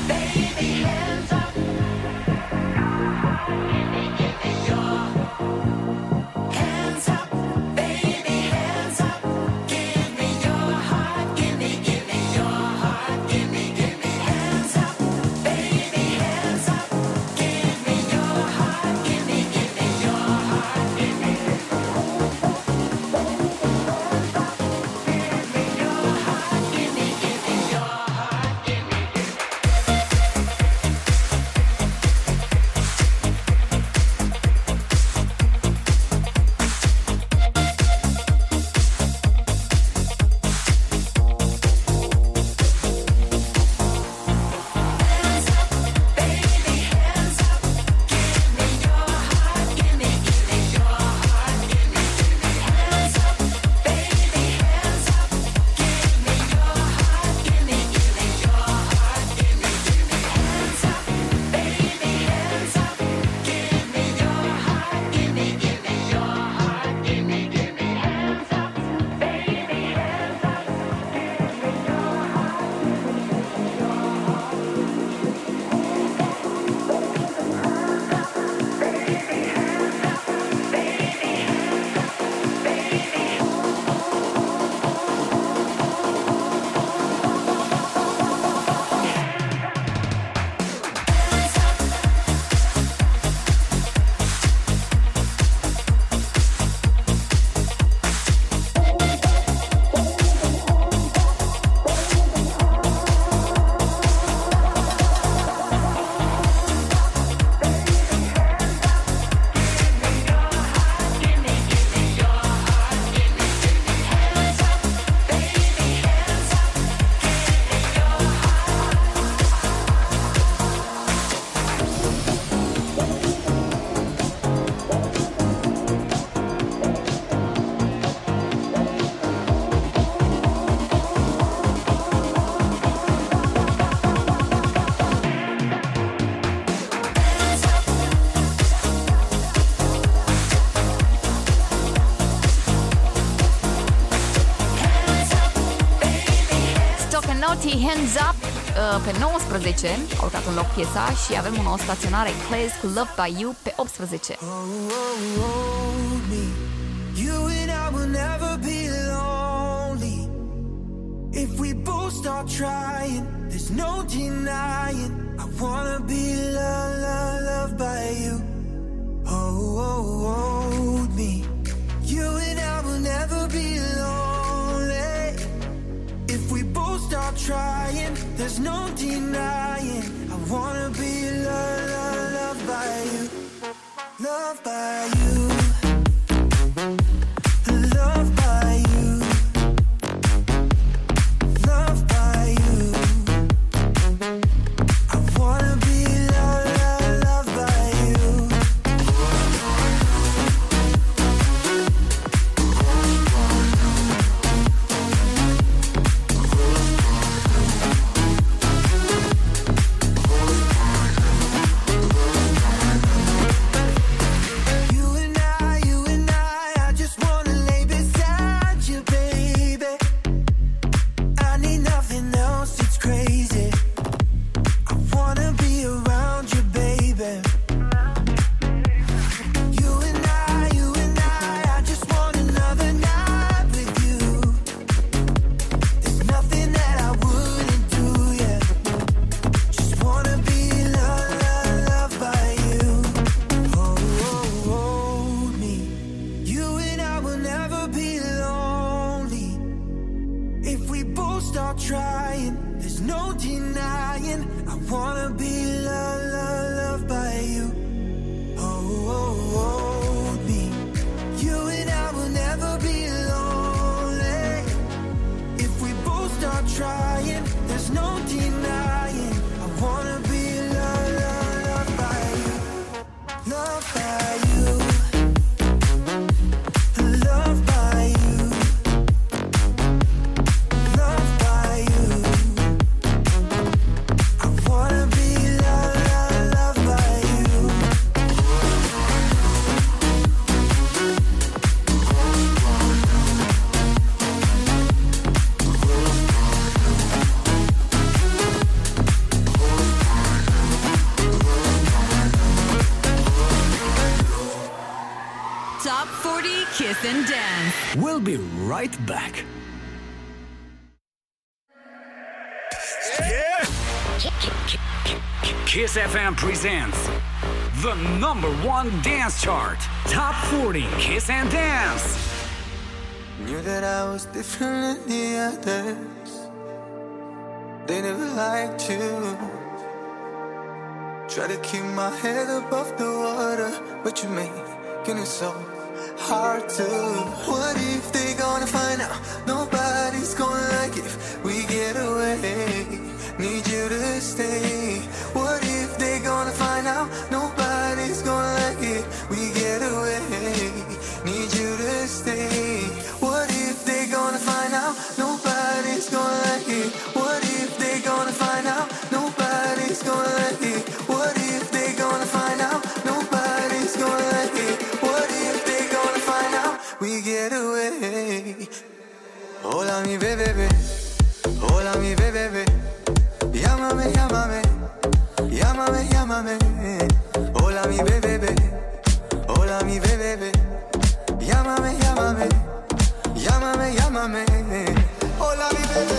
baby, hands up. Give me, give me your hands up, baby, hands up. Give me your heart, give me, give me your heart, give me, give me hands up, baby, hands up. Give me your heart, give me, give me your heart. Give me your heart, give me, give me your heart, give me, give me Naughty Hands Up uh, pe nouăsprezece, a urcat un loc piesa și avem o nouă staționare, Clays cu Love By You pe optsprezece. Oh, oh, oh, me. You and I will never be lonely. If we both start trying, there's no denying. I wanna be loved, loved, loved by you. Oh, oh, oh, me. You and I will never be lonely. If we both start trying, there's no denying. I wanna be loved, loved, loved by you. Loved by you. Loved by you. Loved by you. I wanna be loved, loved, loved by you. Right back. Yeah. Kiss F M presents the number one dance chart, Top forty Kiss and Dance. Knew that I was different than the others. They never liked you. Try to keep my head above the water, but you making it so hard to. What if they gonna find out? Nobody's gonna like it if we get away. Need you to stay. What if they gonna find out? Nobody's gonna like it if we get away. Need you to stay. What if they gonna find out? Nobody's gonna like it. What if they gonna find out? Nobody's gonna like it. What if they gonna find out? Nobody's gonna like it. What if they we get away. Hola mi bebé, hola mi bebé, llámame, llámame, llámame, llámame. Hola mi bebé, hola mi bebé, llámame, llámame, llámame, llámame. Hola mi bebé.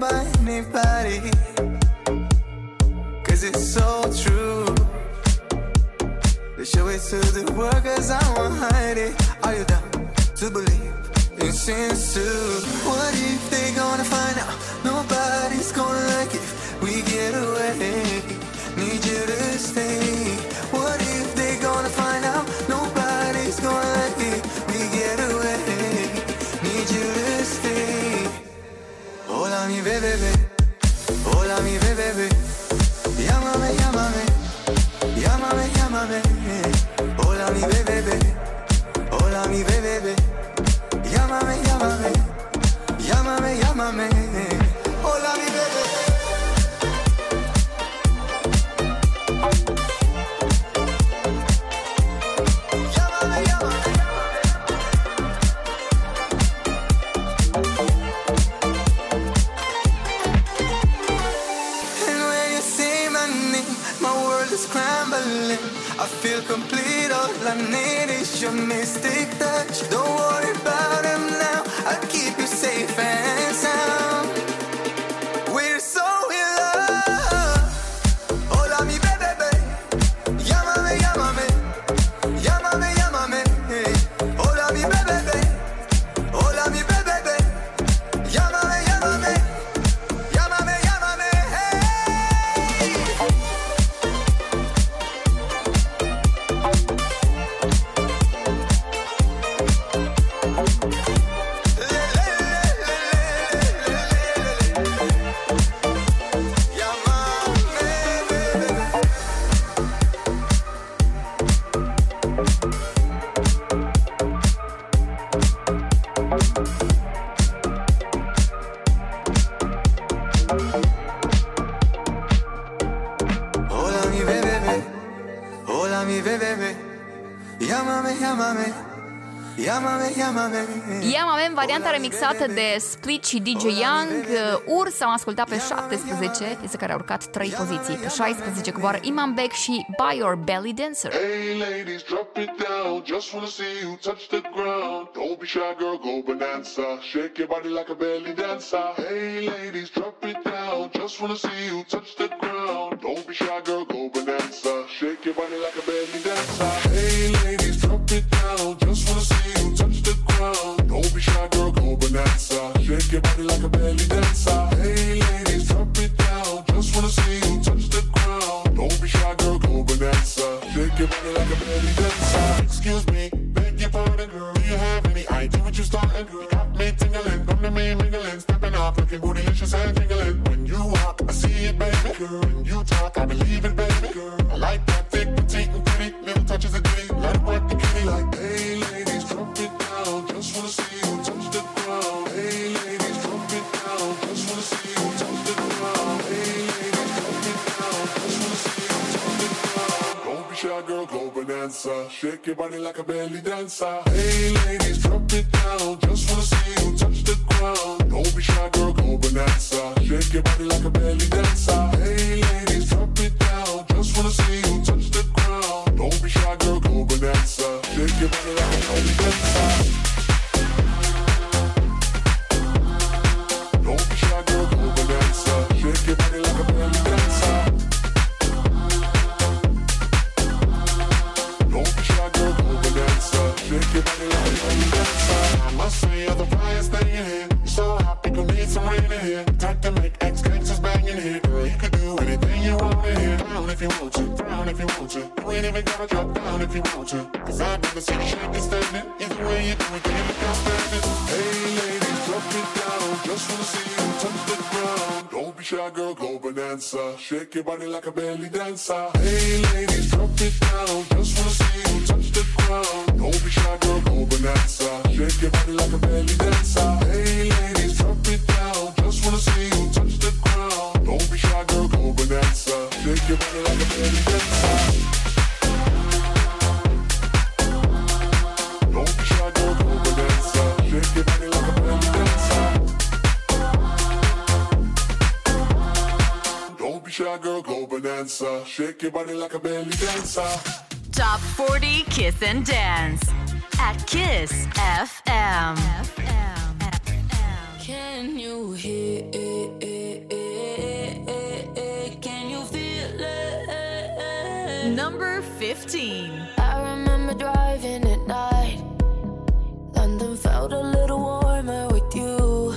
By anybody, cause it's so true. They show it to the world cause I won't hide it. Are you down to believe in sins too? What if they gonna find out? Nobody's gonna like it if we get away. Need you to stay. What if they gonna find out? Nobody's gonna like it if we get away. Need you to stay. Hola mi bebé, hola mi bebé, llámame, llámame, llámame, llámame. Hola mi bebé, hola mi bebé, llámame, llámame, I feel complete, all I need is your mystic touch. Don't worry about him now, I keep you safe and sound. We're so in love. Hola mi bebé, llámame, llámame, llámame, llámame. Hola mi bebé, hola mi bebé, llámame, llámame, llámame, llámame. Hey. Iamame, varianta remixată de Split și D J Young. Urs am ascultat pe șaptesprezece, piesă care a urcat trei poziții. Pe șaisprezece coboară Imanbek și By Your Belly Dancer. Hey ladies, drop it down, just wanna see you touch the ground. Don't be shy girl, go bonanza, shake your body like a belly dancer. Hey ladies, drop it down, just wanna see you touch the ground. Don't be shy girl, go bonanza, shake your body like a belly dancer. Hey ladies, drop it down, just wanna see you touch the ground. Don't be shy girl, go bonanza, shake your body like a belly dancer. Hey ladies, drop it down, just wanna see you touch the ground. Don't be shy girl, go bonanza, shake your body like a belly dancer. Excuse me, beg your pardon girl, do you have any idea what you're starting? You got me tingling, come to me mingling, stepping off, looking bootylicious and tingling. When you walk, I see it baby girl, when you talk, I believe it baby girl. I like that thick, petite and pretty, little touches of ditty, let it work the kitty like hey ladies, drop it down, just wanna see you touch the ground. Hey ladies, drop it down, just wanna see you touch the ground. Hey ladies, drop it down, just wanna see you touch the ground. Don't be shy girl, go bonanza, shake your body like a belly dancer. Hey ladies, drop it down, just wanna see you touch the ground. Don't be shy girl, go bonanza, shake your body like a belly dancer. Hey ladies, drop it down, just wanna see you touch the ground. Don't be shy girl, go bonanza, shake your body like a belly dancer. Don't be shy, girl, go bonanza. Shake your body like a belly dancer. Don't be shy, girl, go bonanza. Shake your body like a belly dancer. I must say, otherwise, stay in here. You're so hot, people need some rain in here. Time to make ex-gangsters bang in here. Girl, you can do anything you want in here. Down if you want to, down if you want to. You ain't even gotta drop down if you want to. Cause I've never seen you shake this standing. Either way you do it, you look outstanding. Hey, ladies. Drop it down, just wanna see you touch the ground. Don't be shy girl, go bonanza, shake your body like a belly dancer. Hey ladies, drop it down, just wanna see you touch the ground. Don't be shy girl, go bonanza, shake your body like a belly dancer. Hey ladies, drop it down, just wanna see you touch the ground. Don't be shy girl, go bonanza, shake your body like a belly dancer. Don't be shy girl, go bonanza, shake your body like a belly dancer. Shy girl, go bonanza, shake your body like a belly dancer. Top forty Kiss and Dance at Kiss F M. F M. Can you hear it? Can you feel it? Number fifteen. I remember driving at night. London felt a little warmer with you.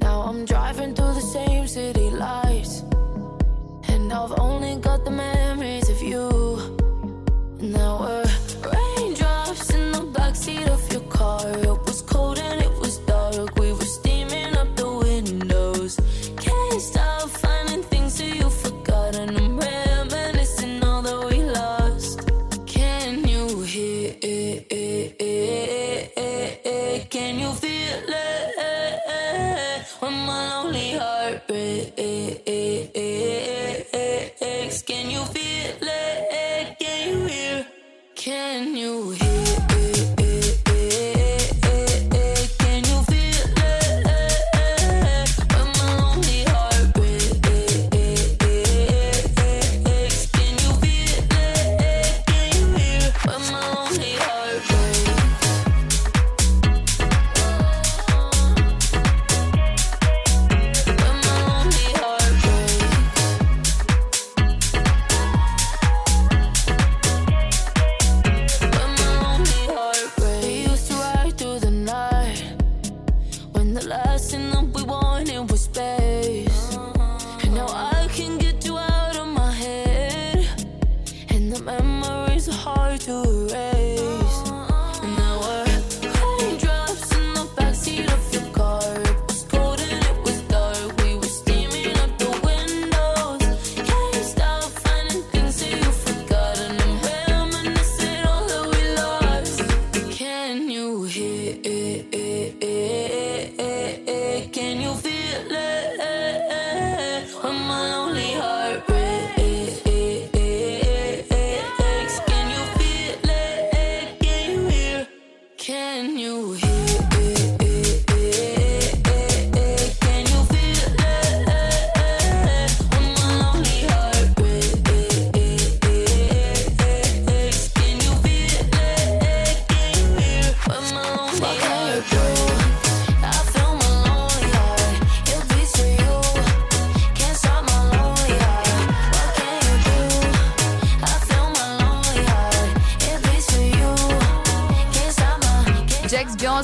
Now I'm driving through the same city lights. And I've only got the memories of you. Now we're raindrops in the backseat of your car. It was cold and it was dark. We were steaming up the windows. Can't stop finding things that you've forgotten. I'm reminiscing all that we lost. Can you hear it? Can you feel it? When my lonely heart breaks. Can you feel it? Can you hear? Can you hear?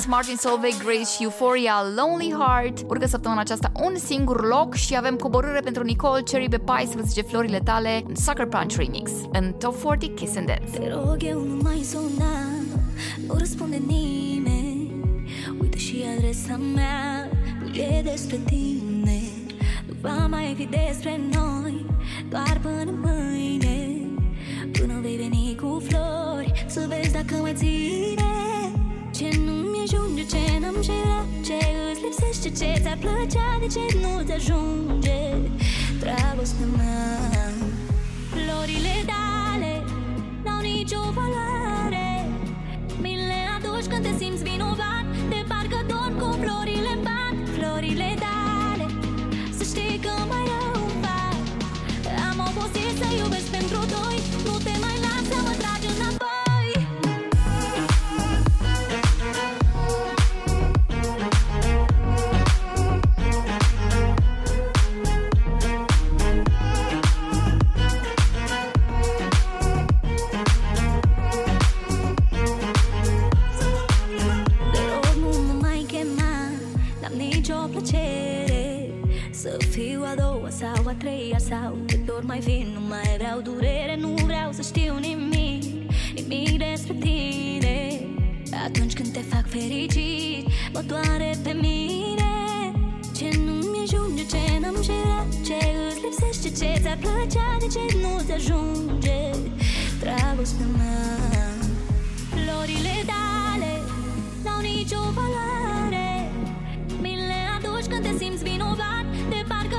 Martin Solveig, Grace și Euphoria, Lonely Heart. Urcă săptămâna aceasta un singur loc și avem coborâre pentru Nicole Cherry pe paisprezece, Florile tale, în Sucker Punch Remix, în Top patruzeci Kiss and Dance. Te rog, eu nu mai zona, nu răspunde nimeni. Uite și adresa mea, nu e despre tine. Nu va mai fi despre noi, doar până mâine. Până vei veni cu flori, să vezi dacă mai ține. Ce nu-mi ajunge, ce n-am cerat, ce îți lipsește, ce ți-ar plăcea, de ce nu-ți ajunge dragostea mea. Florile tale n-au nicio valoare, mi le aduci când te simți vinovat, de parcă dorm cu florile în pat. Florile tale, să știi că mai rău îmi fac, am obosit să iubesc pentru doi, nu te mai las să mă tragi înapoi. Să fiu a doua sau a treia sau cât ori mai vin, nu mai vreau durere, nu vreau să știu nimic, nimic despre tine. Atunci când te fac fericit, mă doare pe mine. Ce nu-mi ajunge, ce n-am cerat, ce îți lipsește, ce ți-ar plăcea, de ce nu-ți ajunge dragostea mea. Florile tale n-au nicio valoare, mi le aduci când te simți vinovat, de parcă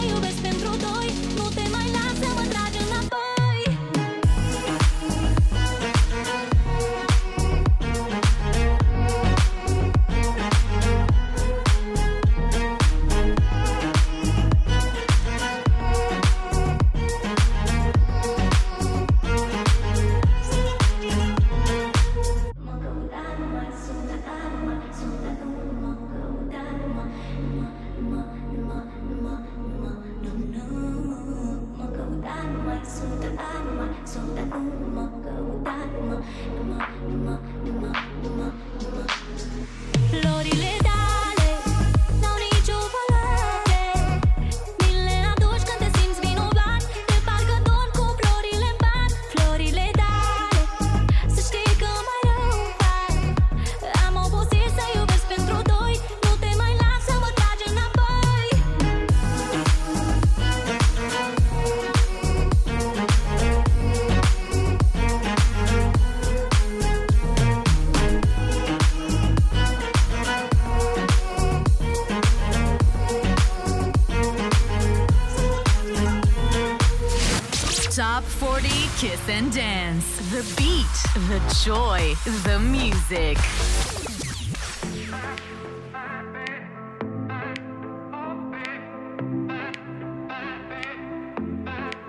iubesc pentru doi, nu te mai las să mă tragi înapoi. Kiss and dance. The beat, the joy, the music.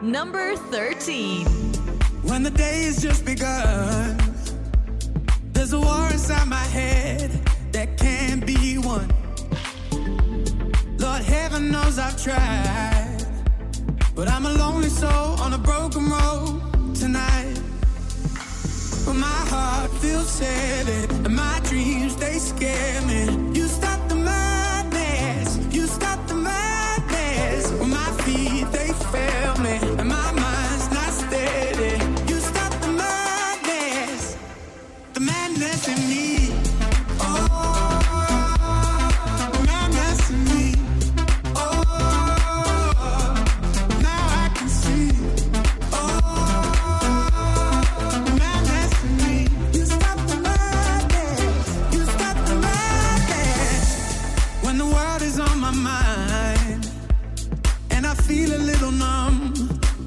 Number thirteen. When the day has just begun, there's a war inside my head that can't be won. Lord, heaven knows I've tried, but I'm a lonely soul on a broken road tonight. But my heart feels heavy and my dreams, they scare me. You stop the madness, you stop the madness. Well, my feet, they fail me and my mind's not steady. You stop the madness, the madness in me. Oh, the madness in me.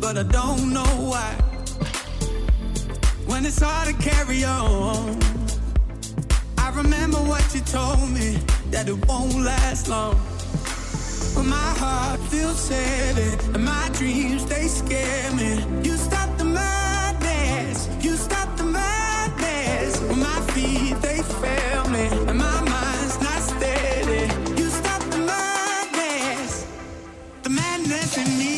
But I don't know why. When it's hard to carry on, I remember what you told me, that it won't last long. but my heart feels sad, and my dreams, they scare me. You stop the madness, you stop the madness, but my feet, they fail me, and my mind's not steady. You stop the madness, the madness in me.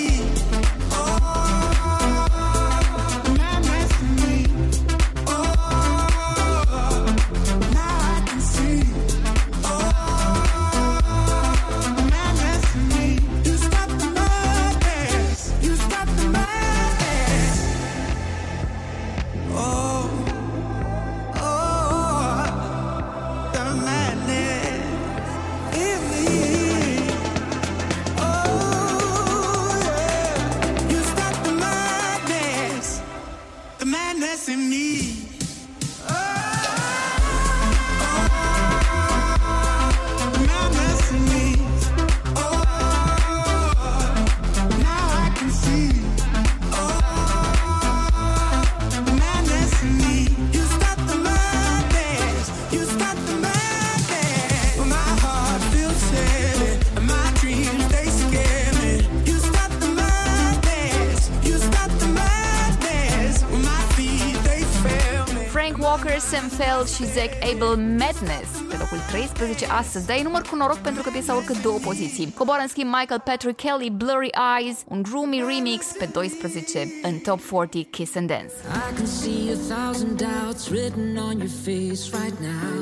Și Zac Abel, Madness, pe locul treisprezece astăzi, dar e număr cu noroc pentru că piesa urcă două poziții. Coboară în schimb Michael Patrick Kelly, Blurry Eyes, un gloomy remix pe doisprezece în Top forty Kiss and Dance. I can see a thousand doubts written on your face right now.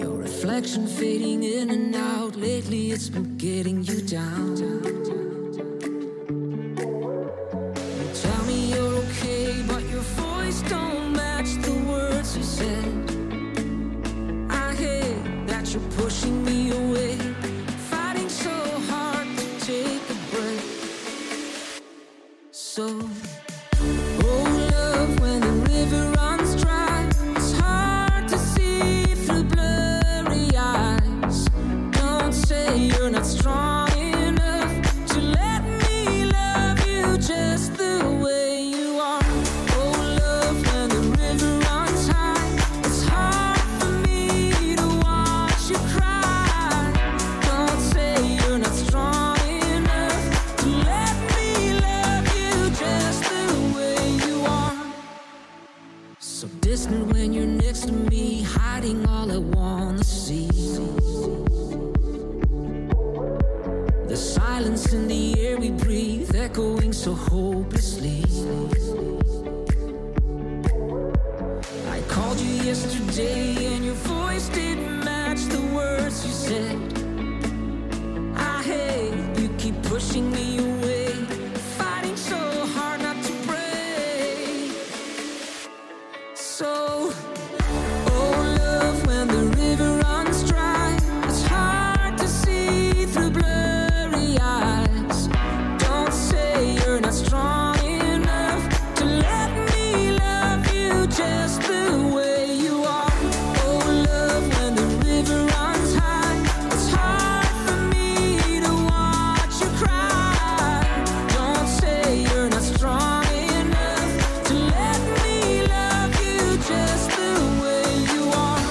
Your reflection fading in and out, lately it's been getting you down. You tell me you're okay, but you're don't match the words you said. I hate that you're pushing me away, fighting so hard to take a breath. So, oh love, when the river runs dry, it's hard to see through blurry eyes. Don't say you're not strong. Going so hopelessly. I called you yesterday and your voice didn't match the words you said. I hate you keep pushing me away, fighting so hard not to break. So, oh love, when the river runs dry, it's hard to see through blurry eyes. Strong enough to let me love you just the way you are. Oh love, when the river runs high, it's hard for me to watch you cry. Don't say you're not strong enough to let me love you just the way you are.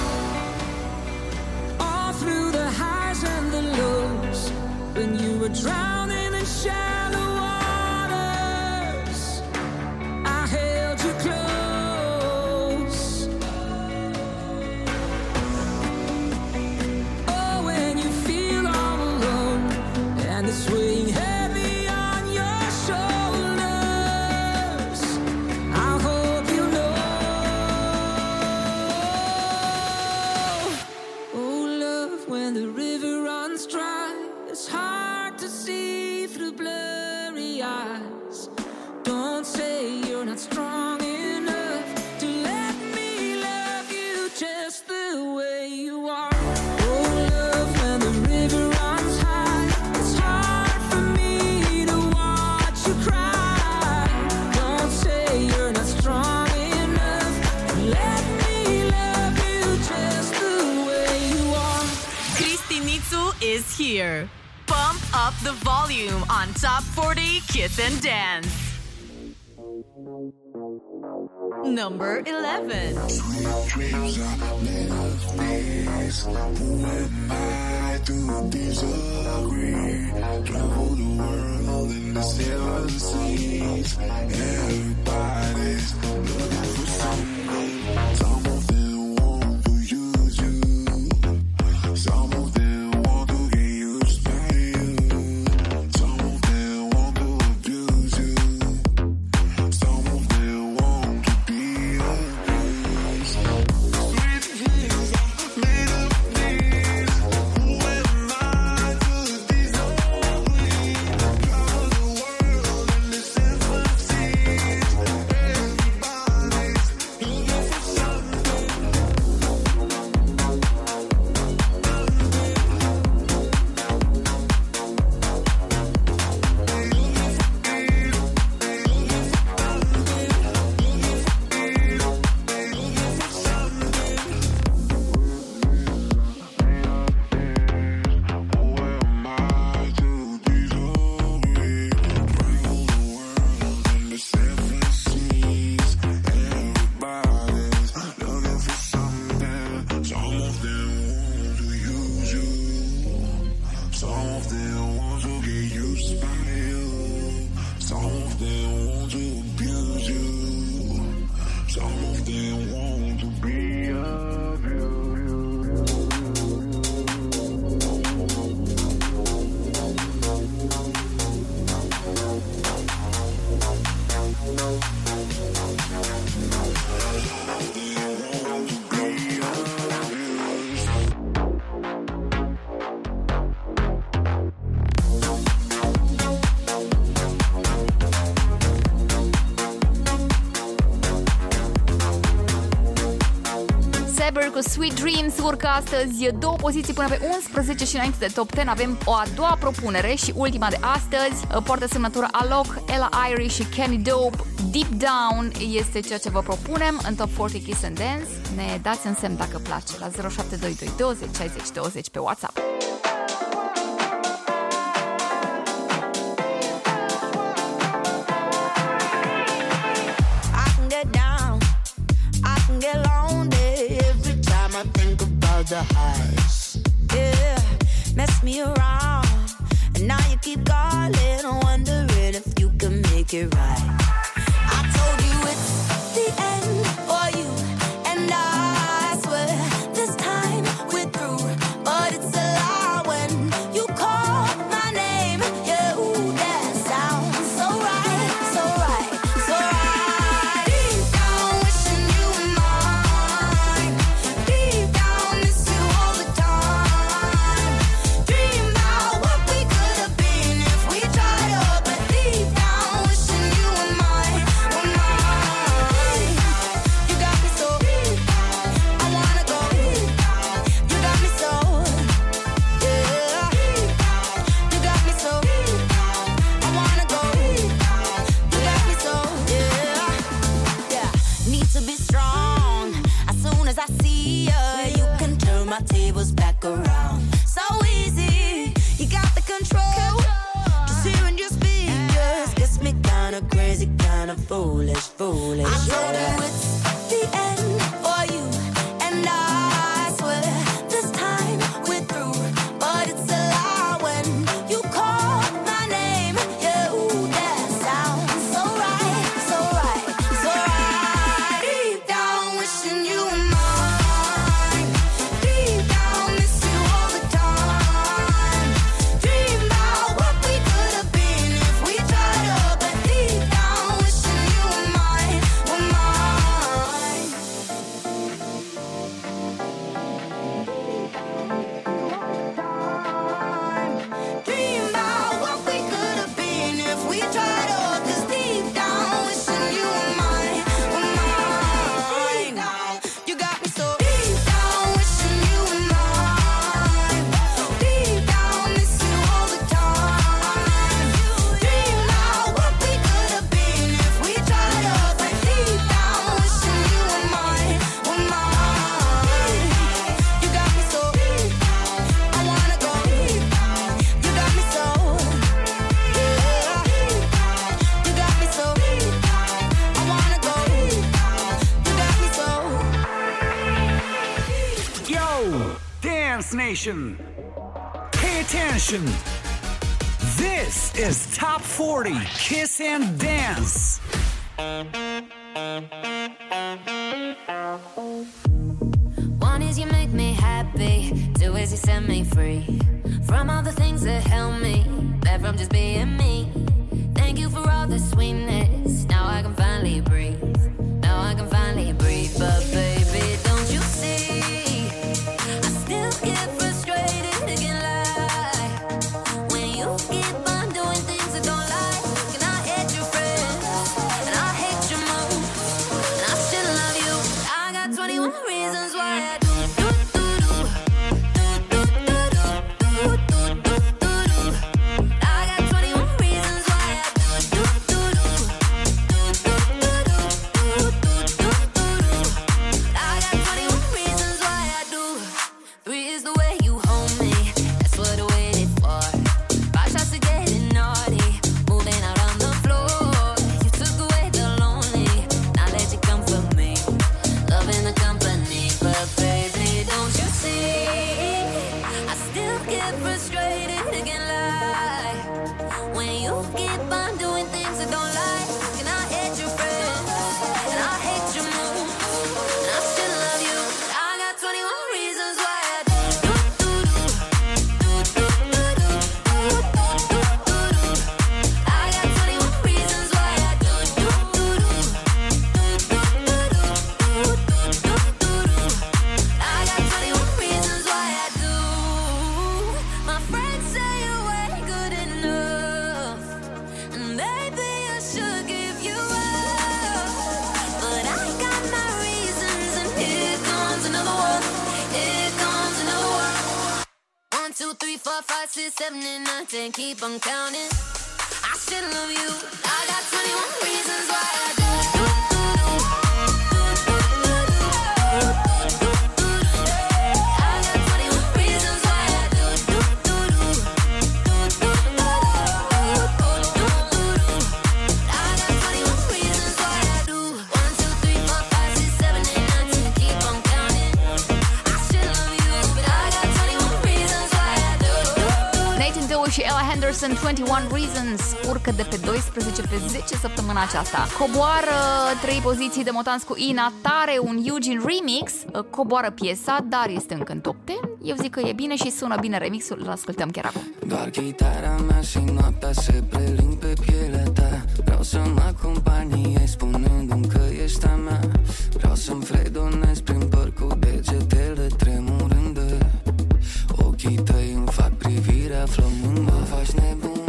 All through the highs and the lows, when you were drowning in shadows, swing heavy on your shoulders, I hope you know. Oh love, when the river runs dry, it's hard to see through blurry eyes. Don't say you're not strong enough to let me love you just the way you are. Oh love, when the river runs high, is here. Bump up the volume on Top forty Kiss and Dance. Number eleven. Sweet dreams are made of these. Who am I to disagree? Travel the world in the seven seas. Everybody's looking for something. Some of them want to use you. Some of them Sweet Dreams urcă astăzi două poziții până pe unsprezece și înainte de top zece avem o a doua propunere și ultima de astăzi. Poartă semnătura Alok, Ella Irie și Kenny Dope. Deep Down este ceea ce vă propunem în Top patruzeci Kiss and Dance. Ne dați un semn dacă place la zero șapte doi doi douăzeci șaizeci douăzeci pe WhatsApp. The highs, yeah, mess me around, and now you keep calling, wondering if you can make it right. I told you it's the end for you, and I swear this time we're through, but it's a lie when you call my name, yeah, ooh, that sounds so right, so right, so right. Deep down wishing you were mine, deep down. Foolish, foolish. I told you it's the end for you, and I swear this time we're through. But it's a lie when you call my name. Yeah, ooh, that sounds so right, so right, so right. Deep down wishing you were mine. Deep down miss you all the time. Dream about what we could have been if we tried to, but deep down. Dance Nation, pay attention. This is Top forty Kiss and Dance. One is you make me happy, two is you set me free from all the things that held me back from just being me. Thank you for all the sweetness. Now I can finally breathe. Now I can finally breathe, but baby, don't you see? And keep on counting. I still love you. I got twenty-one reasons why I do. I got twenty-one reasons why I do. I got twenty-one reasons why I do. One, two, three, four, five, six, seven, eight, nine, ten. Keep on counting. I still love you, but I got twenty-one reasons why I do. Nathan Doe și Ella Henderson, douăzeci și unu Reasons, urcă de pe doisprezece pe zece săptămâna aceasta. Coboară trei poziții de Motans cu Ina Tare, un Eugene remix. Coboară piesa, dar este încă în top zece. Eu zic că e bine și sună bine remixul, îl ascultăm chiar acum. Doar chitara mea și noaptea se preling pe pielea ta. Vreau să mă acompaniezi spunându-mi că ești a mea. Vreau să-mi fredonezi prin păr cu degetele tremurând. Ochii tăi îmi fac privirea flămând. Mă faci nebun,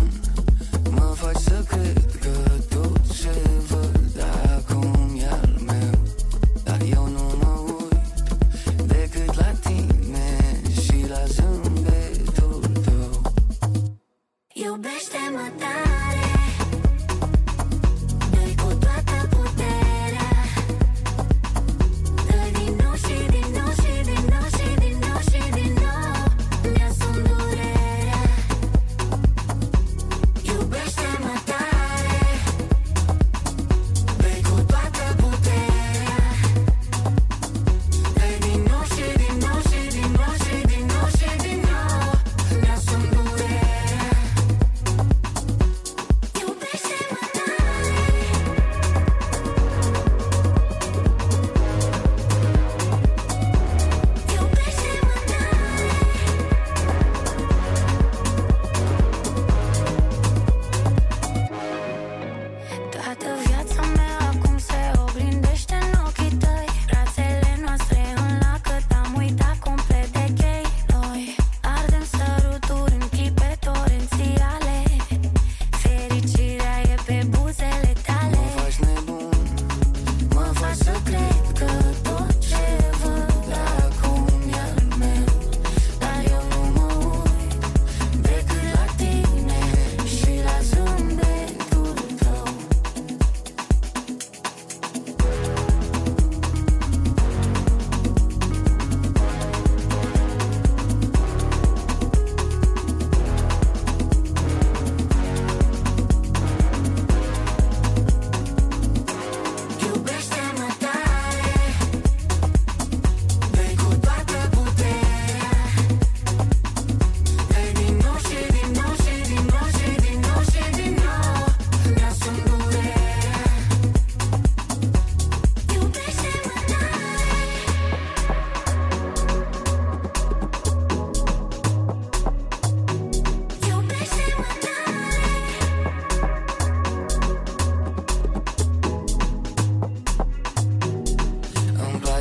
mă faci să cred că tot ce văd acum e al meu. Dar eu nu mă uit decât la tine și la zâmbetul tău. Iubește-mă tare, dă-i cu toată puterea.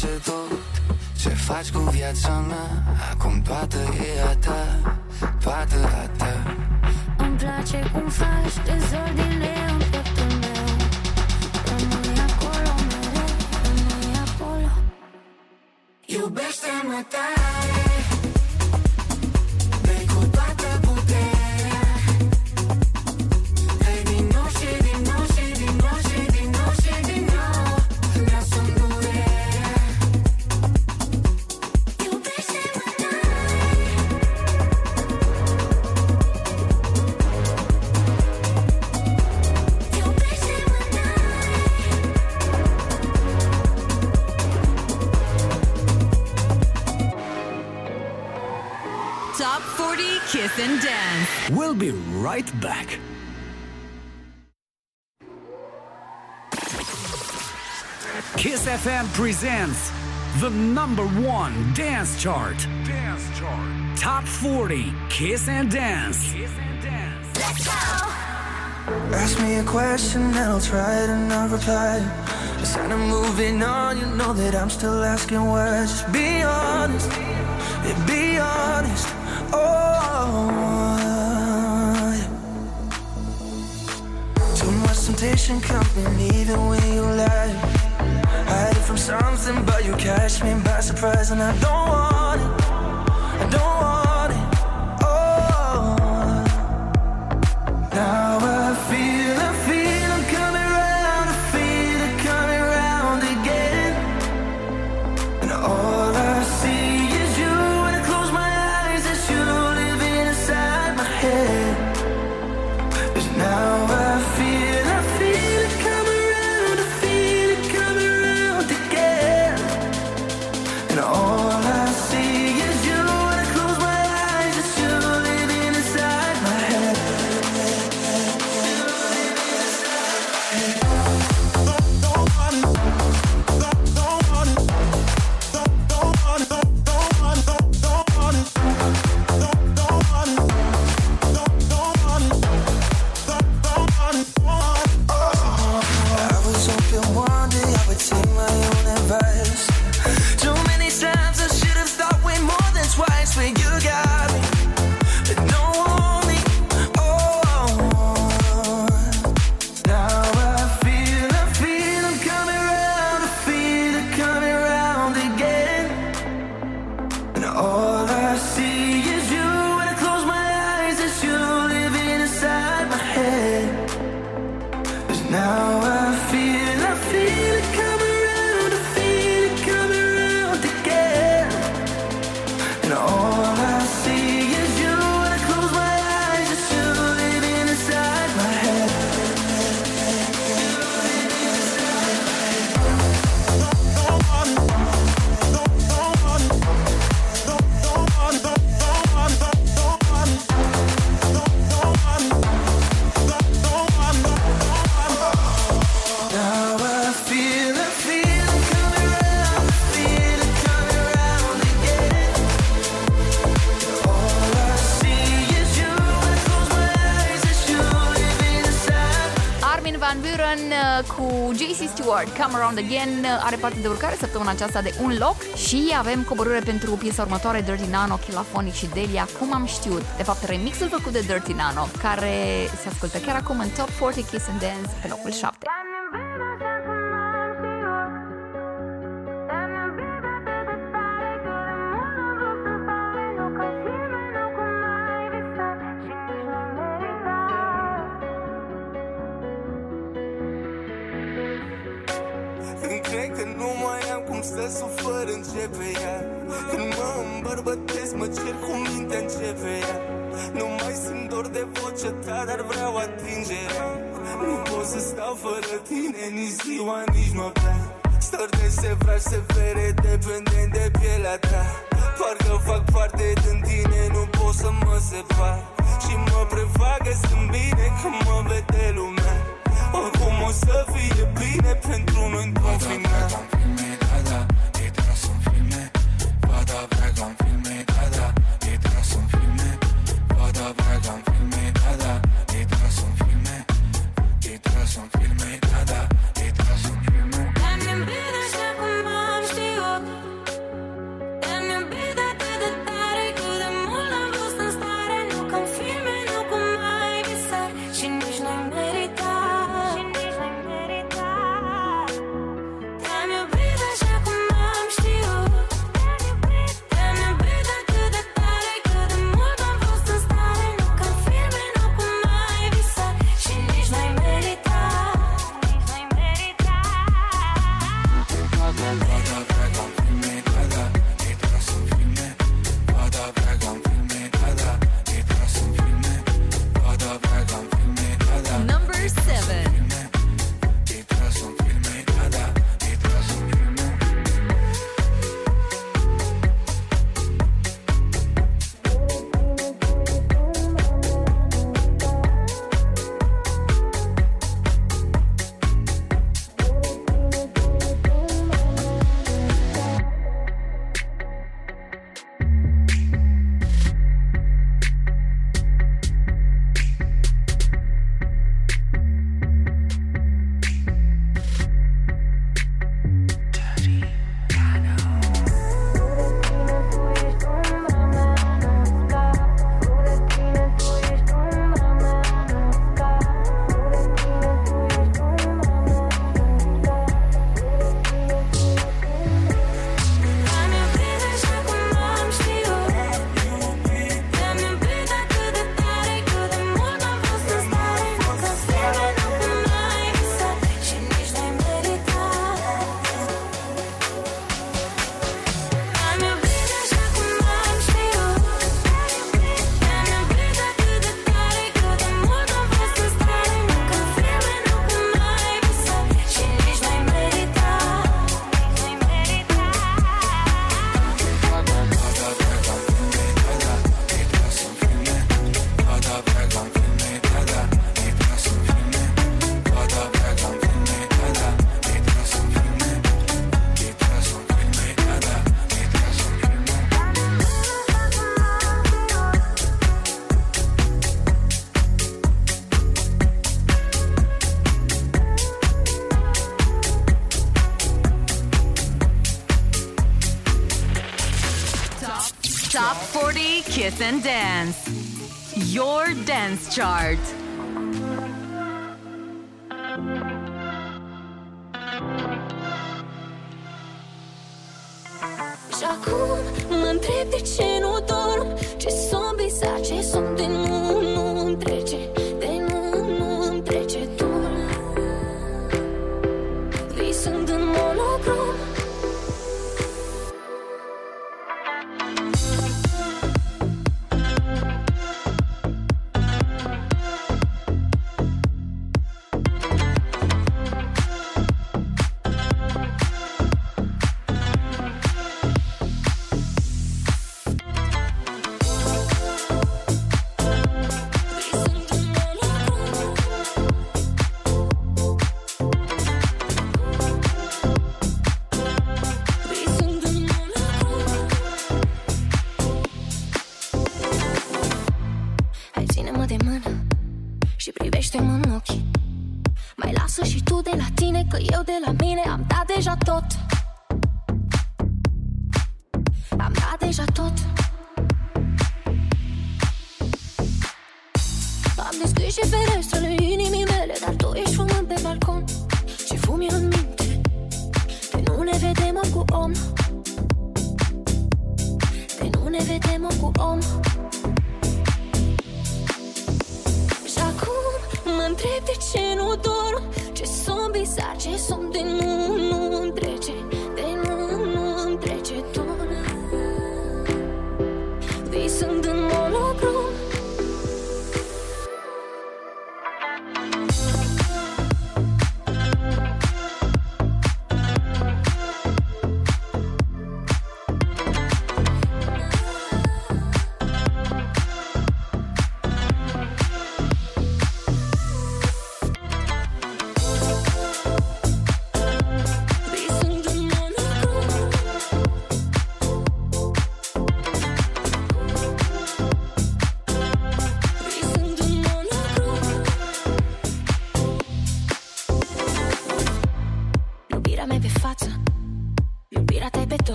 place tot ce faci cu viața mea. Acum toată e a ta, toată a ta. Îmi place cum faci dezordine în pătul meu. Că nu-i acolo mereu, că nu-i acolo. Iubește-mă tare. Kiss and dance. We'll be right back. Kiss F M presents the number one dance chart. Dance chart. Top forty Kiss and Dance. Kiss and dance. Let's go. Ask me a question and I'll try to not reply. Just kind of moving on, you know that I'm still asking why. Just be honest. Yeah, be honest. Oh, yeah. Too much temptation coming even when you lie. Hide it from something but you catch me by surprise. And I don't want it, I don't want it. Oh, now I feel, I feel I'm coming round, I feel I'm coming round again. And all I see Come Around Again are parte de urcare săptămâna aceasta de un loc și avem coborâre pentru piesa următoare, Dirty Nano, Chilafonic și Delia, Cum am știut. De fapt, remixul făcut de Dirty Nano, care se ascultă chiar acum în Top patruzeci Kiss and Dance pe locul șapte. Detrás un filme, nada, detrás un filme. También verás ya como han sido. Top forty Kiss and Dance, your dance chart. Și acum mă întreb de ce nu dorm, ce somn visat, ce somn de nu, nu îmi trece, de nu, nu îmi trece tu. Visând în monocrom.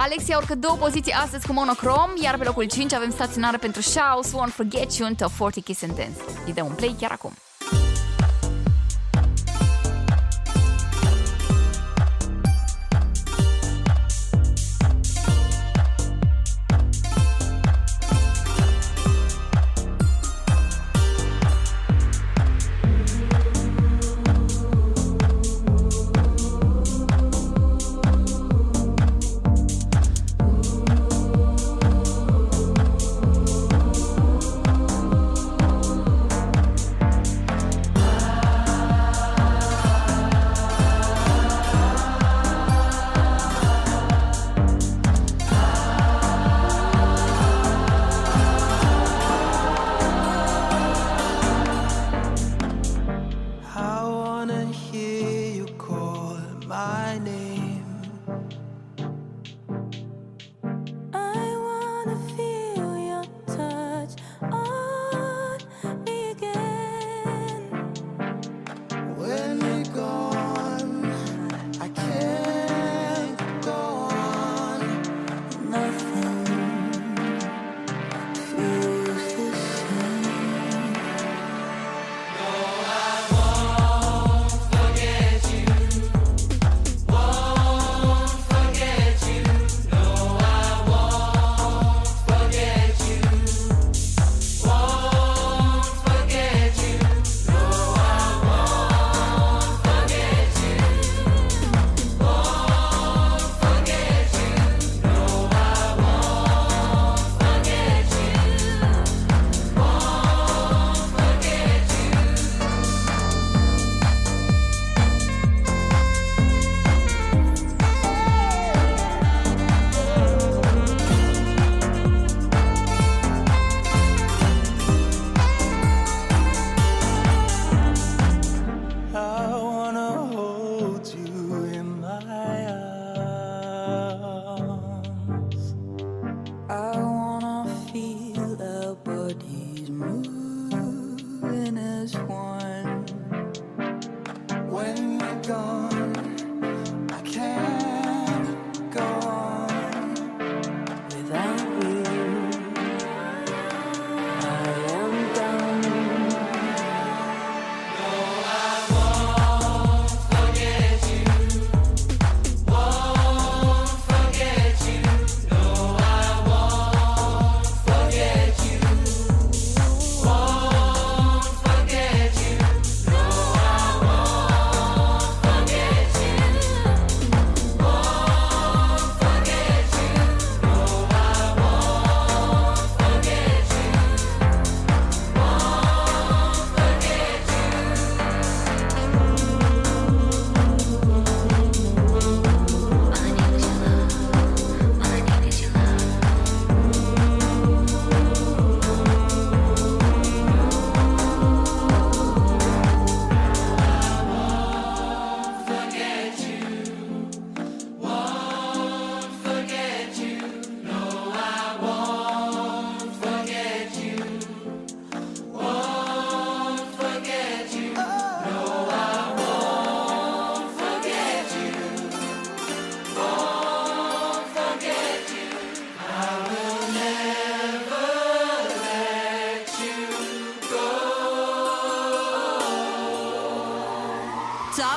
Alexia urcă două poziții astăzi cu Monocrom, iar pe locul cinci avem staționare pentru Shouse, Won't Forget You, în Top forty Kiss and Dance. Îi dăm un play chiar acum.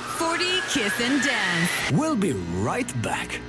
Top forty Kiss and Dance. We'll be right back.